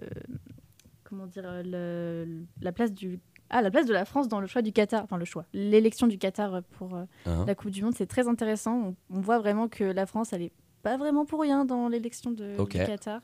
Comment dire le, la place du. Ah, la place de la France dans le choix du Qatar, enfin le choix, l'élection du Qatar pour euh, uh-huh. la Coupe du Monde, c'est très intéressant. On, on voit vraiment que la France, elle n'est pas vraiment pour rien dans l'élection de, okay. du Qatar.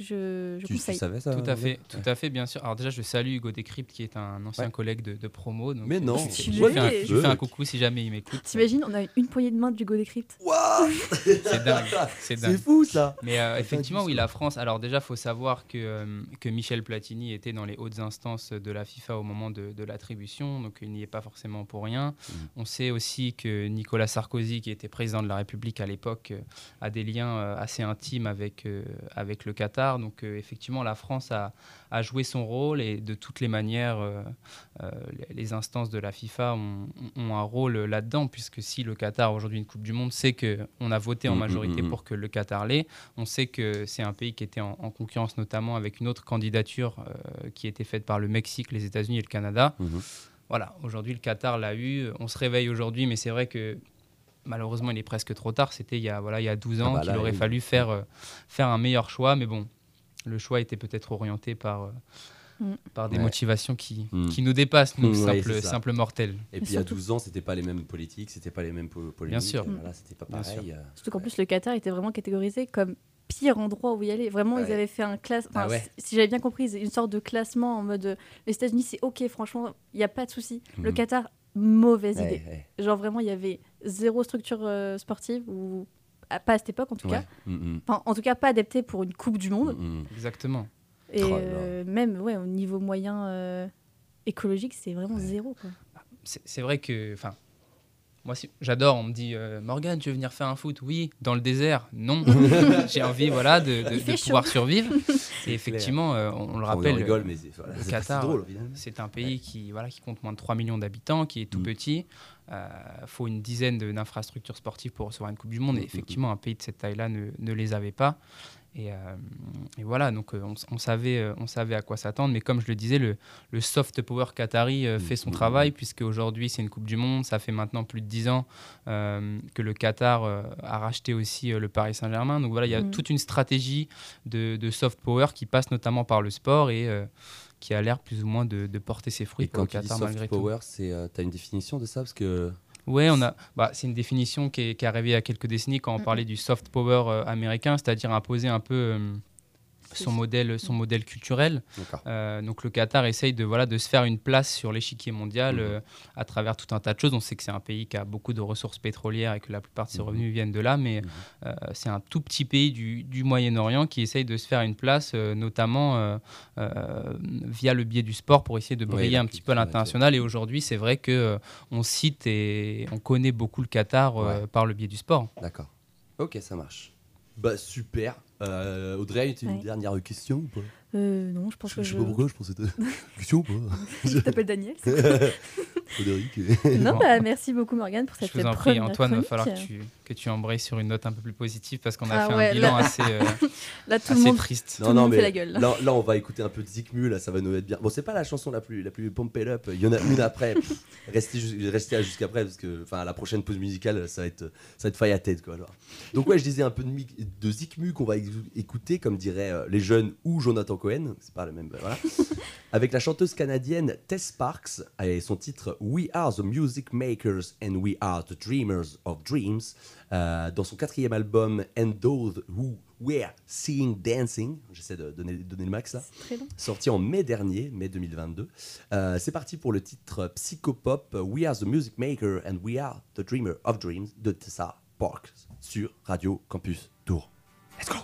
Je, je tu, conseille. Tu savais ça, tout à fait, ouais. tout à fait, bien sûr. Alors déjà, je salue Hugo Décrypte, qui est un ancien ouais. collègue de, de promo. Donc mais non, je lui fais un coucou si jamais il m'écoute. T'imagines, on a une poignée de main d'Hugo Décrypte. Waouh, c'est dingue, c'est dingue. C'est fou ça. Mais euh, effectivement, oui, la France. Alors déjà, faut savoir que euh, que Michel Platini était dans les hautes instances de la FIFA au moment de, de l'attribution, donc il n'y est pas forcément pour rien. Mmh. On sait aussi que Nicolas Sarkozy, qui était président de la République à l'époque, euh, a des liens euh, assez intimes avec euh, avec le Qatar. Donc euh, effectivement, la France a, a joué son rôle et de toutes les manières, euh, euh, les instances de la FIFA ont, ont un rôle là-dedans, puisque si le Qatar a aujourd'hui une Coupe du Monde, c'est qu'on a voté en majorité pour que le Qatar l'ait. On sait que c'est un pays qui était en, en concurrence notamment avec une autre candidature euh, qui était faite par le Mexique, les États-Unis et le Canada. Mmh. Voilà, aujourd'hui le Qatar l'a eu. On se réveille aujourd'hui, mais c'est vrai que malheureusement, il est presque trop tard. C'était il y a, voilà, il y a douze ans ah bah là, qu'il aurait oui. fallu faire, euh, faire un meilleur choix. Mais bon, le choix était peut-être orienté par, euh, mmh. par des ouais. motivations qui, mmh. qui nous dépassent, nous, mmh, simples, ouais, simples mortels. Et, et puis, à douze ans, c'était pas les mêmes politiques, c'était pas les mêmes po- polémiques. Bien sûr. Mmh. Voilà, c'était pas pareil. Euh, Surtout qu'en ouais. plus, le Qatar était vraiment catégorisé comme pire endroit où y aller. Vraiment, ouais. ils avaient fait un classement. Enfin, ah ouais. si, si j'avais bien compris, une sorte de classement en mode euh, les États-Unis, c'est OK, franchement, il n'y a pas de souci. Mmh. Le Qatar, mauvaise ouais, idée. Ouais. Genre, vraiment, il y avait zéro structure euh, sportive ou. Pas à cette époque, en tout ouais. cas. Mm-hmm. Enfin, en tout cas, pas adapté pour une Coupe du Monde. Mm-hmm. Exactement. Et oh euh, même ouais, au niveau moyen euh, écologique, c'est vraiment ouais. zéro. Quoi. C'est, c'est vrai que... Moi, si, j'adore. On me dit euh, « Morgan, tu veux venir faire un foot ?»« Oui, dans le désert. » Non. J'ai envie voilà, de, de, de pouvoir survivre. Et effectivement, euh, on, on le rappelle, on rigole, mais c'est, voilà, le c'est Qatar, drôle, c'est un pays ouais. qui, voilà, qui compte moins de trois millions d'habitants, qui est tout mm. petit. Il euh, faut une dizaine de, d'infrastructures sportives pour recevoir une Coupe du Monde. Et effectivement, un pays de cette taille-là ne, ne les avait pas. Et, euh, et voilà, donc euh, on, on, savait, euh, on savait à quoi s'attendre. Mais comme je le disais, le, le soft power qatari euh, fait son travail, puisque aujourd'hui, c'est une Coupe du Monde. Ça fait maintenant plus de dix ans euh, que le Qatar euh, a racheté aussi euh, le Paris Saint-Germain. Donc voilà, il y a mmh. toute une stratégie de, de soft power qui passe notamment par le sport et... Euh, qui a l'air plus ou moins de, de porter ses fruits. Et quand tu dis soft power, c'est, euh, t'as une définition de ça parce que... Oui, on a, bah, c'est une définition qui est, qui est arrivée il y a quelques décennies quand on mmh. parlait du soft power euh, américain, c'est-à-dire imposer un peu euh, son, modèle, son mmh. modèle culturel. Euh, donc le Qatar essaye de, voilà, de se faire une place sur l'échiquier mondial mmh. euh, à travers tout un tas de choses. On sait que c'est un pays qui a beaucoup de ressources pétrolières et que la plupart de ses mmh. revenus viennent de là, mais mmh. euh, c'est un tout petit pays du, du Moyen-Orient qui essaye de se faire une place, euh, notamment euh, euh, via le biais du sport, pour essayer de briller ouais, un petit peu à l'international. Et aujourd'hui, c'est vrai qu'on euh, cite et on connaît beaucoup le Qatar euh, ouais. par le biais du sport. D'accord. Ok, ça marche. Bah, super. Euh, Audrey, tu as une ouais. dernière question ou pas ? euh, Non, je pense je, que je... Je sais pas pourquoi, je pensais... question ou pas ? Je t'appelle Daniel, c'est Frédéric. Non, bah, merci beaucoup Morgane pour cette première chronique. Je vous en prie, Antoine, il va falloir que tu, que tu embrayes sur une note un peu plus positive parce qu'on a ah fait ouais, un bilan là... assez, euh, là, tout assez monde, triste. Non, tout non, monde mais fait la gueule. Là, là, on va écouter un peu de Zikmu, là, ça va nous être bien. Bon, c'est pas la chanson la plus, la plus pump it up, il y en a une après. Restez, restez jusqu'après parce que la prochaine pause musicale, ça va être, ça va être faille à tête. Quoi, alors. Donc ouais, je disais un peu de, de Zikmu qu'on va écouter, comme diraient euh, les jeunes ou Jonathan Cohen, c'est pas le même, euh, voilà, avec la chanteuse canadienne Tess Parks et son titre We Are the Music Makers and We Are the Dreamers of Dreams, euh, dans son quatrième album And Those Who Were Seeing Dancing, j'essaie de donner, de donner le max là, sorti en mai dernier, mai deux mille vingt-deux. Euh, c'est parti pour le titre Psychopop We Are the Music Maker and We Are the Dreamer of Dreams de Tess Parks sur Radio Campus Tours. Let's go!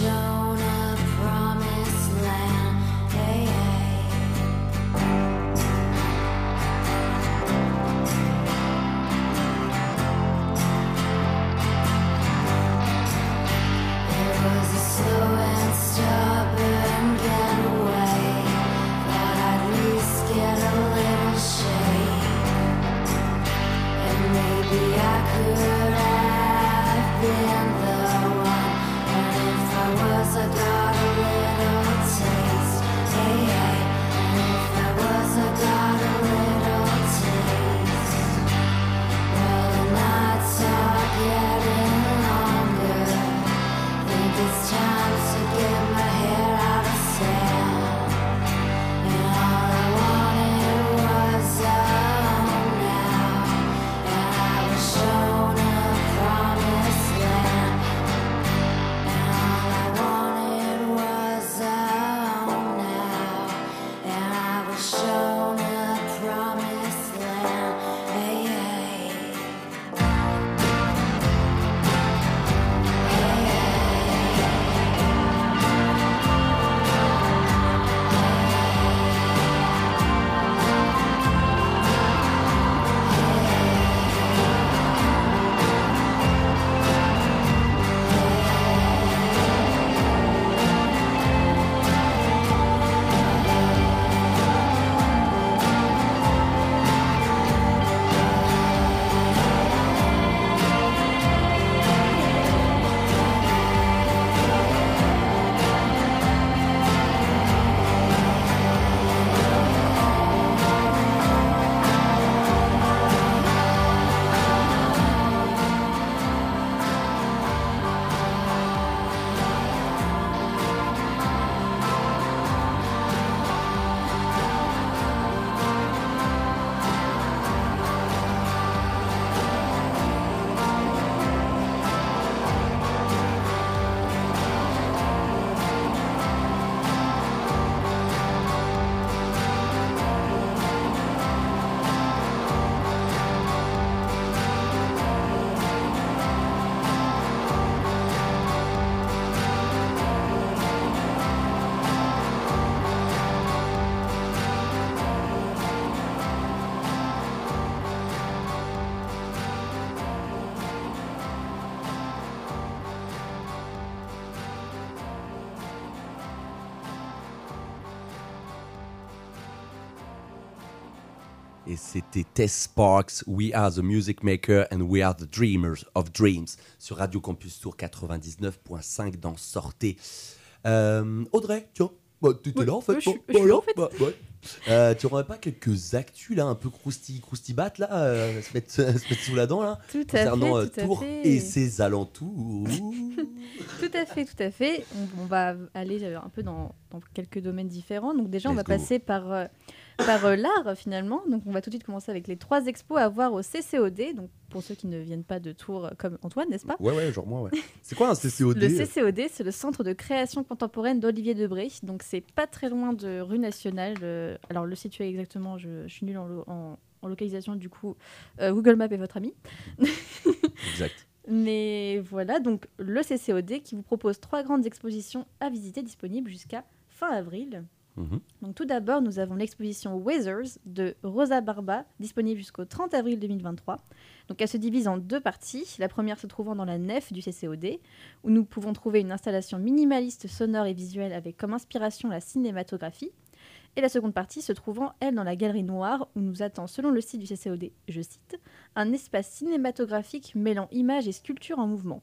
Shown up. Et c'était Tess Sparks, We Are the Music Maker and We Are the Dreamers of Dreams sur Radio Campus Tours quatre-vingt-dix-neuf point cinq dans Sortez. Euh, Audrey, tu vois, bah, tu étais là en fait. Je suis là en fait. Bah, ouais. Euh, tu n'aurais pas quelques actus là, un peu croustilles, croustibates là, euh, se, mettre, euh, se mettre sous la dent là, tout concernant à fait, tout euh, Tours à fait. Et ses alentours. Tout à fait, tout à fait. On, on va aller euh, un peu dans, dans quelques domaines différents. Donc déjà, Let's on va go. passer par, euh, par euh, l'art finalement. Donc on va tout de suite commencer avec les trois expos à voir au C C O D. Donc pour ceux qui ne viennent pas de Tours comme Antoine, n'est-ce pas ? Ouais, ouais, genre moi, ouais. C'est quoi un C C O D ? Le C C O D, c'est le Centre de création contemporaine d'Olivier Debré. Donc c'est pas très loin de rue Nationale. Euh, Alors, le situer exactement, je, je suis nulle en, lo- en, en localisation, du coup, euh, Google Maps est votre ami. Exact. Mais voilà, donc le C C O D qui vous propose trois grandes expositions à visiter disponibles jusqu'à fin avril. Mmh. Donc, tout d'abord, nous avons l'exposition Weathers de Rosa Barba, disponible jusqu'au trente avril deux mille vingt-trois. Donc, elle se divise en deux parties, la première se trouvant dans la nef du C C O D, où nous pouvons trouver une installation minimaliste, sonore et visuelle avec comme inspiration la cinématographie. Et la seconde partie se trouvant, elle, dans la galerie noire, où nous attend, selon le site du C C O D, je cite, « un espace cinématographique mêlant images et sculptures en mouvement ».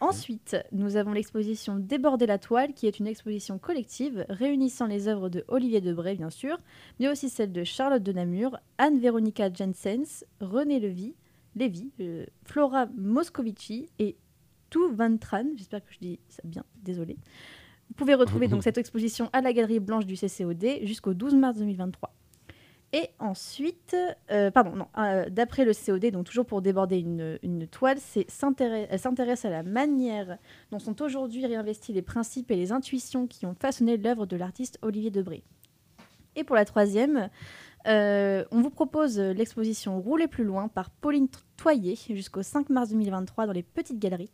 Ensuite, nous avons l'exposition « Déborder la toile », qui est une exposition collective réunissant les œuvres de Olivier Debré, bien sûr, mais aussi celles de Charlotte de Namur, Anne-Véronica Jensens, René Lévy, Lévy euh, Flora Moscovici et Tu Van Tran, j'espère que je dis ça bien, désolée. Vous pouvez retrouver donc cette exposition à la Galerie Blanche du C C O D jusqu'au douze mars deux mille vingt-trois. Et ensuite, euh, pardon, non, euh, d'après le C C O D, donc toujours pour déborder une, une toile, c'est s'intéresse, elle s'intéresse à la manière dont sont aujourd'hui réinvestis les principes et les intuitions qui ont façonné l'œuvre de l'artiste Olivier Debré. Et pour la troisième, euh, on vous propose l'exposition Rouler plus loin par Pauline Toyer jusqu'au cinq mars deux mille vingt-trois dans les Petites Galeries.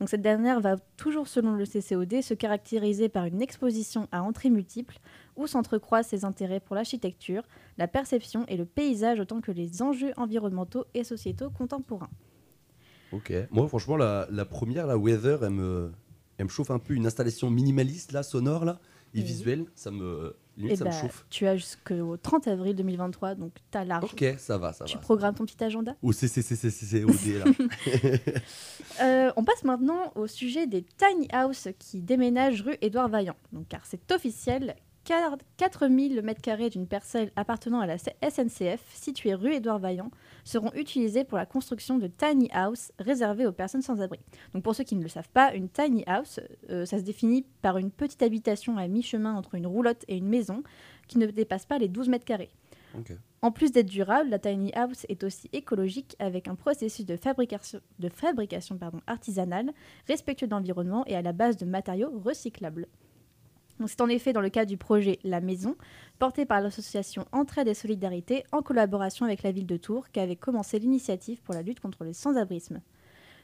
Donc cette dernière va toujours selon le C C O D se caractériser par une exposition à entrées multiples où s'entrecroisent ses intérêts pour l'architecture, la perception et le paysage autant que les enjeux environnementaux et sociétaux contemporains. Ok. Moi franchement la, la première, la Weather, elle me, elle me chauffe un peu. Une installation minimaliste là, sonore là, et oui. visuelle, ça me, limite, ça bah, me chauffe. Tu as jusqu'au trente avril deux mille vingt-trois, donc t'as large. Ok, ça va, ça tu va. Tu programmes ton petit agenda. Au C C C C C O D là. Euh, on passe maintenant au sujet des tiny house qui déménagent rue Édouard Vaillant. Donc, car c'est officiel, quatre mille mètres carrés d'une parcelle appartenant à la S N C F située rue Édouard Vaillant seront utilisés pour la construction de tiny house réservées aux personnes sans abri. Donc pour ceux qui ne le savent pas, une tiny house, euh, ça se définit par une petite habitation à mi-chemin entre une roulotte et une maison qui ne dépasse pas les douze mètres carrés. Okay. En plus d'être durable, la tiny house est aussi écologique avec un processus de fabrication, de fabrication pardon, artisanale, respectueux de l'environnement et à la base de matériaux recyclables. Donc c'est en effet dans le cadre du projet La Maison, porté par l'association Entraide et Solidarité en collaboration avec la ville de Tours, qui avait commencé l'initiative pour la lutte contre le sans-abrisme.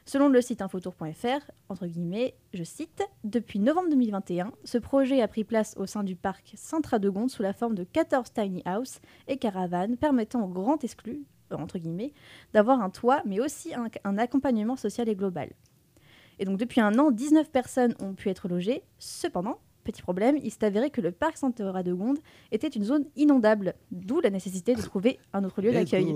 Selon le site infotour point f r, entre guillemets, je cite, « Depuis novembre deux mille vingt et un, ce projet a pris place au sein du parc Saint-Radegonde sous la forme de quatorze tiny house et caravanes permettant aux grands exclus, entre guillemets, d'avoir un toit mais aussi un, un accompagnement social et global. » Et donc depuis un an, dix-neuf personnes ont pu être logées. Cependant, petit problème, il s'est avéré que le parc Saint-Radegonde était une zone inondable, d'où la nécessité de trouver un autre lieu Let's d'accueil.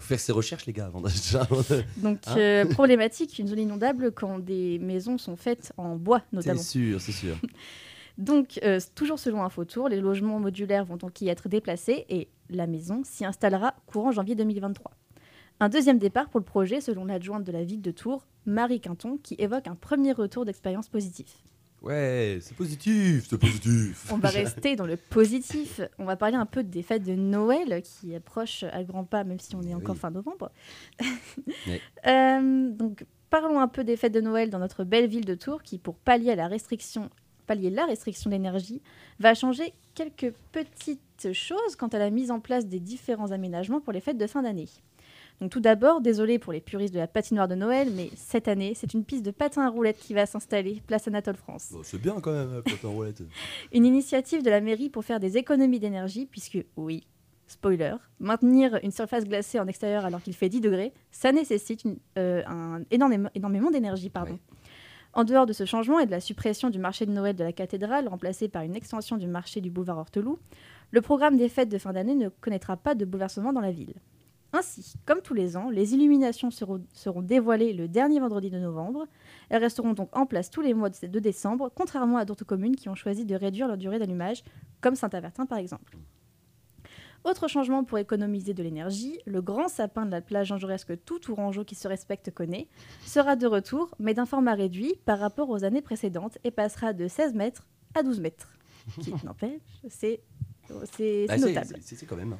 Faire ses recherches, les gars, avant de... Donc, hein euh, problématique, une zone inondable quand des maisons sont faites en bois, notamment. C'est sûr, c'est sûr. Donc, euh, toujours selon Infotour, les logements modulaires vont donc y être déplacés et la maison s'y installera courant janvier deux mille vingt-trois. Un deuxième départ pour le projet, selon l'adjointe de la ville de Tours, Marie Quinton, qui évoque un premier retour d'expérience positif. Ouais, c'est positif, c'est positif. On va rester dans le positif. On va parler un peu des fêtes de Noël qui approchent à grands pas, même si on est encore oui. fin novembre. Oui. euh, donc, parlons un peu des fêtes de Noël dans notre belle ville de Tours qui, pour pallier à la restriction, pallier la restriction d'énergie, va changer quelques petites choses quant à la mise en place des différents aménagements pour les fêtes de fin d'année. Donc tout d'abord, désolé pour les puristes de la patinoire de Noël, mais cette année, c'est une piste de patin à roulettes qui va s'installer, place Anatole France. Bon, c'est bien quand même, patin à roulettes. Une initiative de la mairie pour faire des économies d'énergie, puisque, oui, spoiler, maintenir une surface glacée en extérieur alors qu'il fait dix degrés, ça nécessite une, euh, un énorme, énormément d'énergie. Pardon. Ouais. En dehors de ce changement et de la suppression du marché de Noël de la cathédrale, remplacé par une extension du marché du boulevard Horteloup, Le programme des fêtes de fin d'année ne connaîtra pas de bouleversement dans la ville. Ainsi, comme tous les ans, les illuminations seront, seront dévoilées le dernier vendredi de novembre. Elles resteront donc en place tous les mois de décembre, contrairement à d'autres communes qui ont choisi de réduire leur durée d'allumage, comme Saint-Avertin par exemple. Autre changement pour économiser de l'énergie, le grand sapin de la plage angeresque que tout Tourangeau qui se respecte connaît, sera de retour, mais d'un format réduit par rapport aux années précédentes et passera de seize mètres à douze mètres. Qui n'empêche, c'est, c'est, bah c'est notable. C'est, c'est, c'est quand même.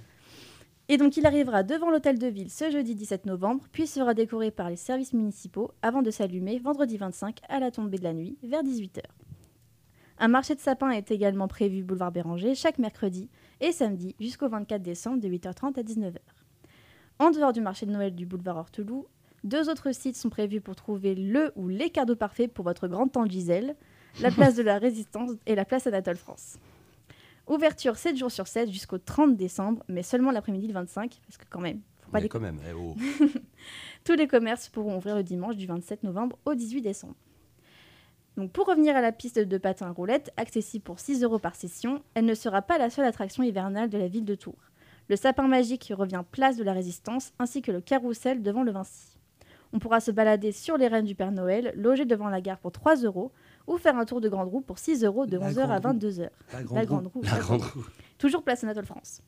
Et donc il arrivera devant l'hôtel de ville ce jeudi dix-sept novembre, puis sera décoré par les services municipaux avant de s'allumer vendredi vingt-cinq à la tombée de la nuit, vers dix-huit heures. Un marché de sapins est également prévu boulevard Béranger chaque mercredi et samedi jusqu'au vingt-quatre décembre de huit heures trente à dix-neuf heures. En dehors du marché de Noël du boulevard Horteloup, deux autres sites sont prévus pour trouver le ou les cadeaux parfaits pour votre grande tante Gisèle, la place de la Résistance et la place Anatole France. Ouverture sept jours sur sept jusqu'au trente décembre, mais seulement l'après-midi le vingt-cinq, parce que quand même, faut pas les... quand même eh oh. Tous les commerces pourront ouvrir le dimanche du vingt-sept novembre au dix-huit décembre. Donc pour revenir à la piste de patin à roulettes, accessible pour six euros par session, elle ne sera pas la seule attraction hivernale de la ville de Tours. Le sapin magique revient place de la Résistance, ainsi que le carrousel devant le Vinci. On pourra se balader sur les rênes du Père Noël, loger devant la gare pour trois euros, ou faire un tour de grande roue pour six euros de onze heures à vingt-deux heures. La grande, la grande roue. roue. La grande roue. Toujours place Anatole France.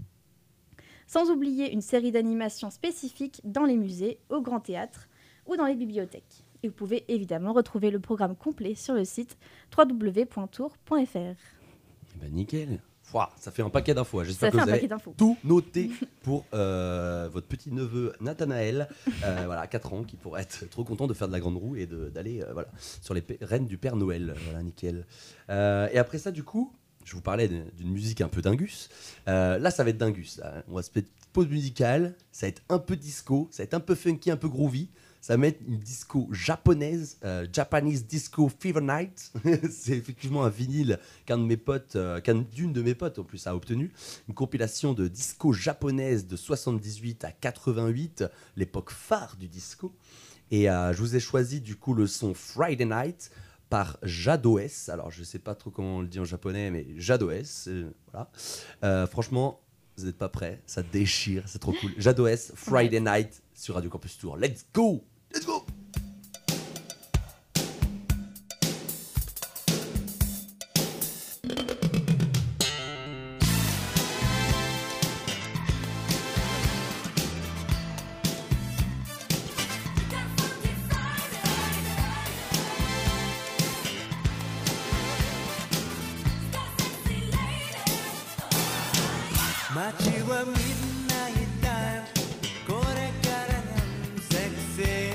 Sans oublier une série d'animations spécifiques dans les musées, au Grand Théâtre ou dans les bibliothèques. Et vous pouvez évidemment retrouver le programme complet sur le site w w w point tour point f r. Eh ben nickel. Wow, ça fait un paquet d'infos. J'espère que vous avez tout noté pour euh, votre petit neveu Nathanaël, euh, voilà, quatre ans, qui pourrait être trop content de faire de la grande roue et de, d'aller euh, voilà, sur les p- rênes du Père Noël. Voilà, nickel. Euh, et après ça, du coup, je vous parlais d'une, d'une musique un peu dingus. Euh, là, ça va être dingus. Là. On va se faire une pause musicale. Ça va être un peu disco, ça va être un peu funky, un peu groovy. Ça va être une disco japonaise, euh, Japanese Disco Fever Night. C'est effectivement un vinyle qu'un de mes potes, euh, qu'un d'une de mes potes en plus a obtenu. Une compilation de disco japonaise de soixante-dix-huit à quatre-vingt-huit, l'époque phare du disco. Et euh, je vous ai choisi du coup le son Friday Night par Jadoes. Alors je ne sais pas trop comment on le dit en japonais, mais Jadoes. Euh, voilà. Euh, franchement, vous n'êtes pas prêts, ça déchire, c'est trop cool. Jadoes, Friday Night sur Radio Campus Tours. Let's go! Let's go! Machi wa midnight time, これからなんセクシー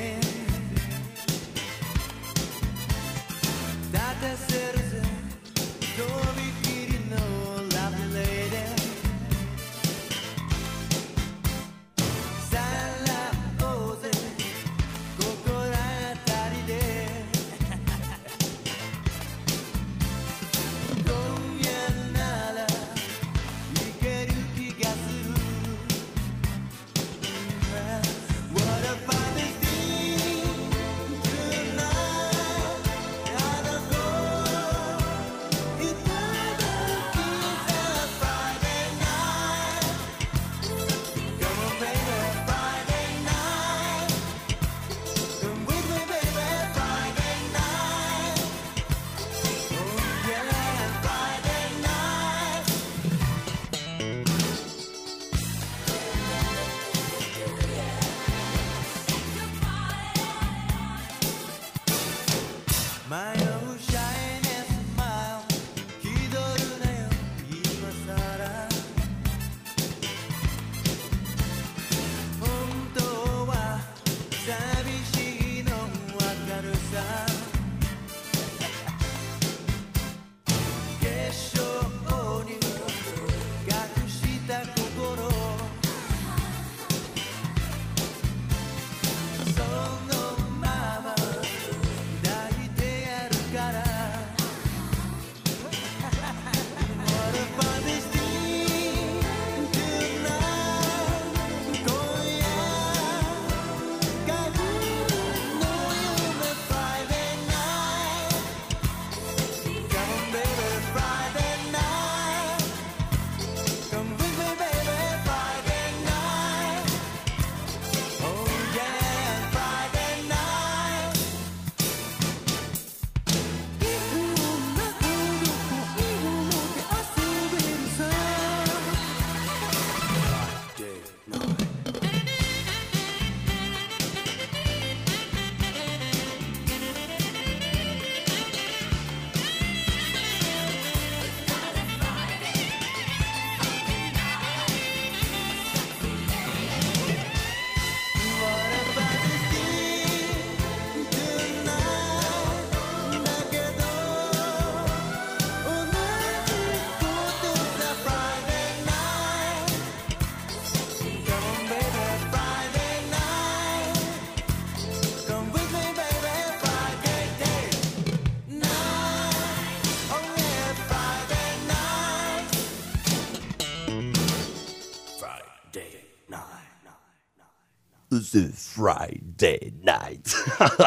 The Friday Night.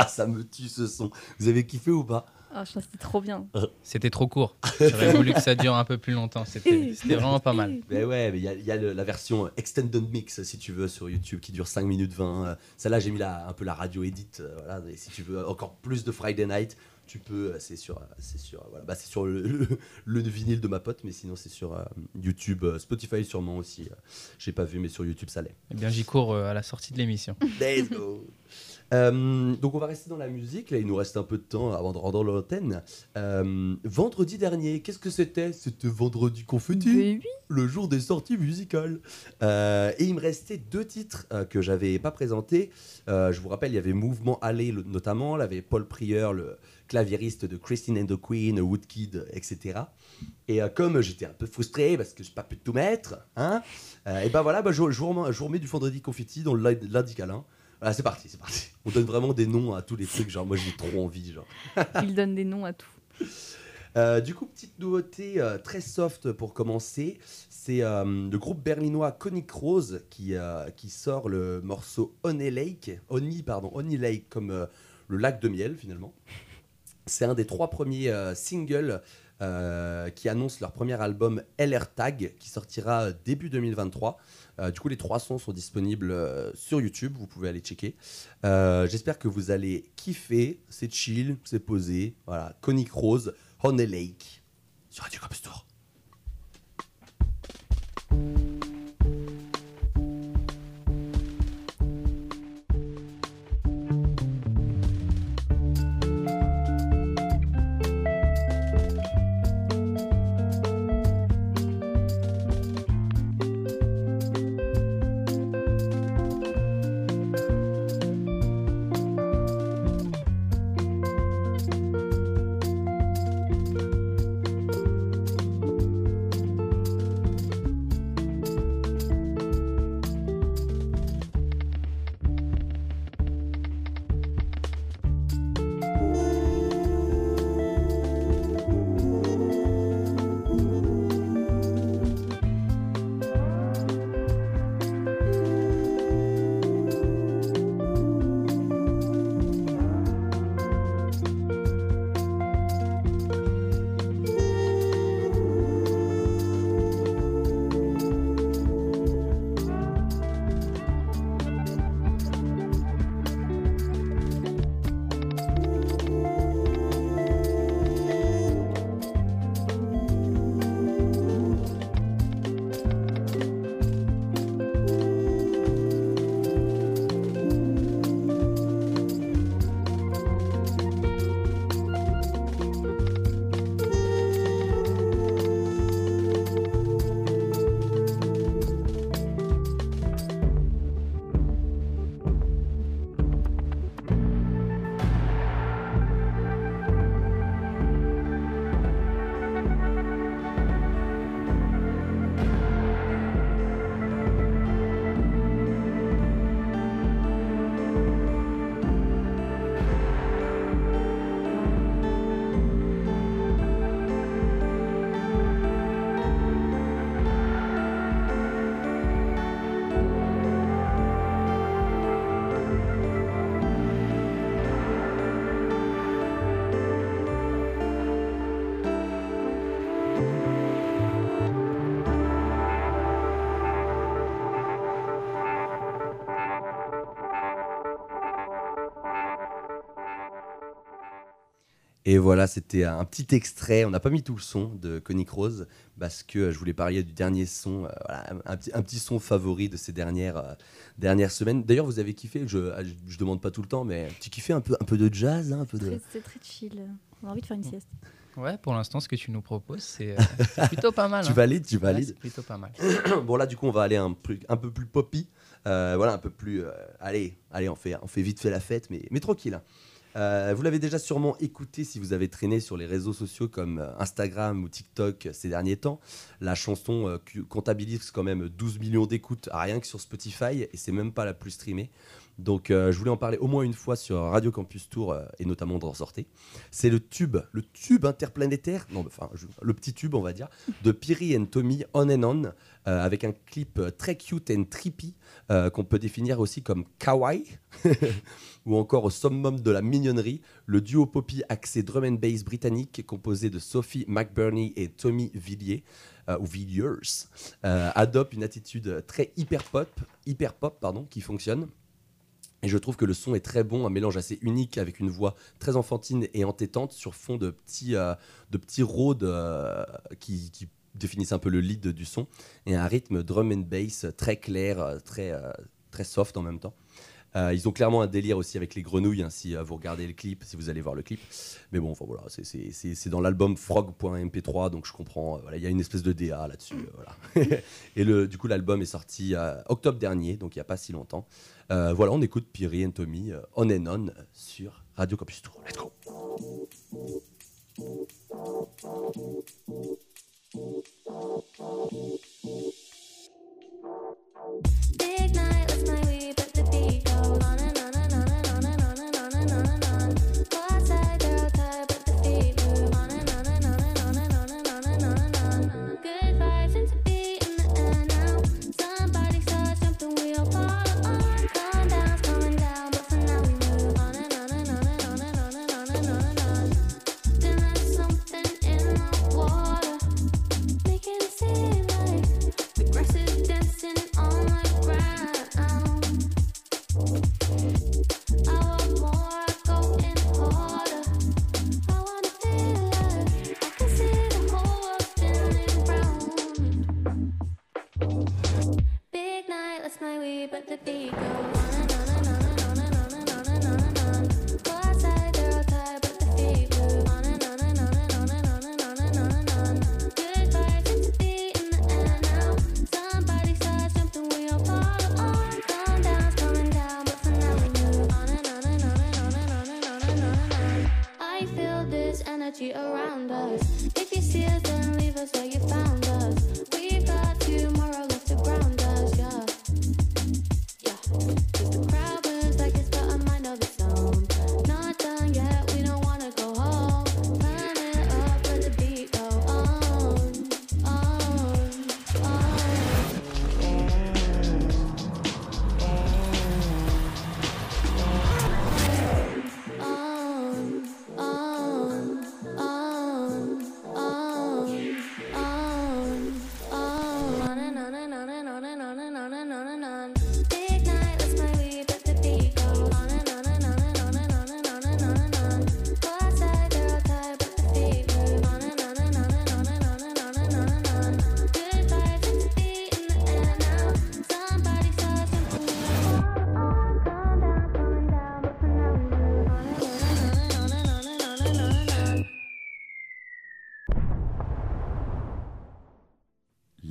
Ça me tue ce son. Vous avez kiffé ou pas? Oh, je pense que c'était trop bien. C'était trop court. J'aurais voulu que ça dure un peu plus longtemps. C'était, c'était vraiment pas mal. Mais ouais, mais il y a, y a le, la version Extended Mix, si tu veux, sur YouTube, qui dure cinq minutes vingt. Celle-là, j'ai mis la, un peu la radio edit. Voilà, mais si tu veux encore plus de Friday Night, tu peux. C'est sur, c'est sur, voilà, bah c'est sur le, le, le vinyle de ma pote, mais sinon, c'est sur euh, YouTube. Euh, Spotify, sûrement aussi. Euh, j'ai pas vu, mais sur YouTube, ça l'est. Eh bien, j'y cours euh, à la sortie de l'émission. Let's go. Euh, donc on va rester dans la musique, là il nous reste un peu de temps avant de rendre l'antenne. Euh, vendredi dernier, qu'est-ce que c'était? C'était vendredi confetti, oui, oui. Le jour des sorties musicales. Euh, et il me restait deux titres euh, que j'avais pas présentés. Euh, je vous rappelle, il y avait Mouvement Allé le, notamment, il y avait Paul Prieur, le claviériste de Christine and the Queen, Woodkid, et cetera. Et euh, comme j'étais un peu frustré parce que j'ai pas pu tout mettre, hein, euh, et ben voilà, bah, je, je, vous remets, je vous remets du vendredi confetti dans le lundi câlin. Voilà, c'est parti, c'est parti. On donne vraiment des noms à tous les trucs. Genre, moi, j'ai trop envie. Genre. Il donne des noms à tout. Euh, du coup, petite nouveauté euh, très soft pour commencer. C'est euh, le groupe berlinois Conic Rose qui, euh, qui sort le morceau Honey Lake, Honey, pardon, Honey Lake, comme euh, le lac de miel, finalement. C'est un des trois premiers euh, singles euh, qui annoncent leur premier album L R Tag, qui sortira début deux mille vingt-trois. Euh, du coup, les trois sons sont disponibles euh, sur YouTube. Vous pouvez aller checker. Euh, j'espère que vous allez kiffer. C'est chill, c'est posé. Voilà, Conic Rose, Honey Lake, sur Radio Campus Tours. Et voilà, c'était un petit extrait. On n'a pas mis tout le son de Conic Rose parce que je voulais parler du dernier son, euh, voilà, un, petit, un petit son favori de ces dernières, euh, dernières semaines. D'ailleurs, vous avez kiffé, je ne demande pas tout le temps, mais tu kiffais un peu, un peu de jazz, hein, un peu de... C'est très chill. On a envie de faire une sieste. Ouais, pour l'instant, ce que tu nous proposes, c'est, euh, c'est plutôt pas mal. Hein. Tu valides, tu valides. Ouais, c'est plutôt pas mal. Bon, là, du coup, on va aller un, un peu plus poppy. Euh, voilà, un peu plus... Euh, allez, allez on, fait, on fait vite fait la fête, mais, mais tranquille. Hein. Euh, vous l'avez déjà sûrement écouté si vous avez traîné sur les réseaux sociaux comme euh, Instagram ou TikTok euh, ces derniers temps. La chanson euh, cu- comptabilise quand même douze millions d'écoutes, rien que sur Spotify, et c'est même pas la plus streamée. Donc euh, je voulais en parler au moins une fois sur Radio Campus Tours euh, et notamment dans Sortez. C'est le tube, le tube interplanétaire, non, enfin le petit tube on va dire, de Piri and Tommy, On and On, euh, avec un clip très cute and trippy euh, qu'on peut définir aussi comme kawaii, ou encore au summum de la mignonnerie, le duo poppy axé drum and bass britannique composé de Sophie McBurney et Tommy Villiers. Euh, ou Villiers, euh, adopte une attitude très hyper pop, hyper pop pardon, qui fonctionne. Et je trouve que le son est très bon, un mélange assez unique avec une voix très enfantine et entêtante sur fond de petits, euh, de petits rôdes euh, qui, qui définissent un peu le lead du son et un rythme drum and bass très clair, très, euh, très soft en même temps. Euh, ils ont clairement un délire aussi avec les grenouilles, hein, si euh, vous regardez le clip, si vous allez voir le clip. Mais bon, enfin voilà, c'est, c'est, c'est, c'est dans l'album frog point m p trois, donc je comprends. Euh, voilà, il y a une espèce de D A là-dessus. Euh, voilà. Et le, du coup, l'album est sorti euh, octobre dernier, donc il n'y a pas si longtemps. Euh, voilà, on écoute Piri and Tommy, euh, On and On, euh, sur Radio Campus Tours. Let's go. Big night was my way, but the beat goes on and on and on and on and on and on and on and on. What's that girl tired, but the feet move on and on and on and on and on and on and on and on. Good vibes and to be in the air now. Somebody saw something we'll follow on. Calm down, calm down, but for now we move on and on and on and on and on and on and on and on. Then there's something in the water, making it seem like the grass is dancing on my. But the beat goes on and on and on and on and on and on and on and on. What's that girl tired, but the feet move on and on and on and on and on and on and on and on. Good vibes and to be in the air now. Somebody saw something we all follow on. Calm down, calm down, but for now we move on and on and on and on and on and on and on and on. I feel this energy around us. If you see us, then leave us where you found us. We've got tomorrow left to ground us, yeah.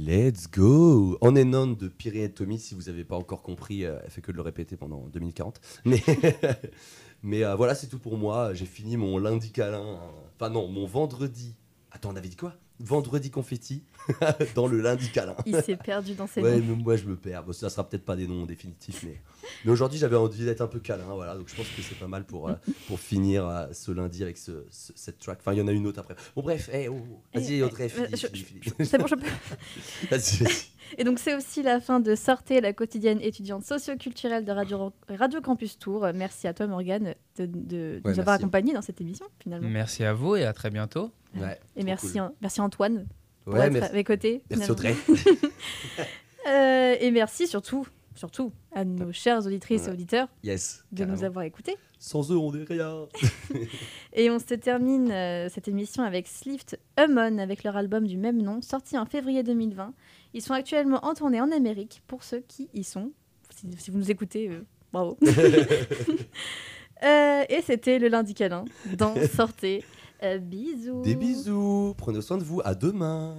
Let's go! On and On de Piri and Tommy, si vous n'avez pas encore compris, euh, elle fait que de le répéter pendant deux minutes quarante. Mais, mais euh, voilà, c'est tout pour moi. J'ai fini mon lundi câlin. Enfin, non, mon vendredi. Attends, on avait dit quoi? Vendredi confetti dans le lundi câlin. Il s'est perdu dans ses ouais, noms. Moi, je me perds. Bon, ça sera peut-être pas des noms définitifs, mais, mais aujourd'hui, j'avais envie d'être un peu câlin. Voilà, donc je pense que c'est pas mal pour, euh, pour finir euh, ce lundi avec ce, ce, cette track. Enfin, il y en a une autre après. Bon, bref, hey, oh, vas-y, Audrey, hey, hey, finis, finis, finis. C'est bon, je peux. Vas-y, vas-y. Et donc, c'est aussi la fin de Sortez, la quotidienne étudiante socio-culturelle de Radio, Radio Campus Tours. Merci à toi, Morgan, de, de ouais, nous avoir accompagnés dans cette émission, finalement. Merci à vous et à très bientôt. Ouais, et merci, cool. Merci Antoine pour ouais, être merci. À mes côtés. Merci Audrey. euh, et merci surtout, surtout à nos chères auditrices ouais. et auditeurs yes, de carrément. Nous avoir écoutés. Sans eux, on n'est rien. Et on se termine euh, cette émission avec Slift Hummon, avec leur album du même nom, sorti en février deux mille vingt. Ils sont actuellement en tournée en Amérique pour ceux qui y sont. Si, si vous nous écoutez, euh, bravo. euh, et c'était le lundi câlin dans Sortez. Euh, bisous. Des bisous. Prenez soin de vous. À demain.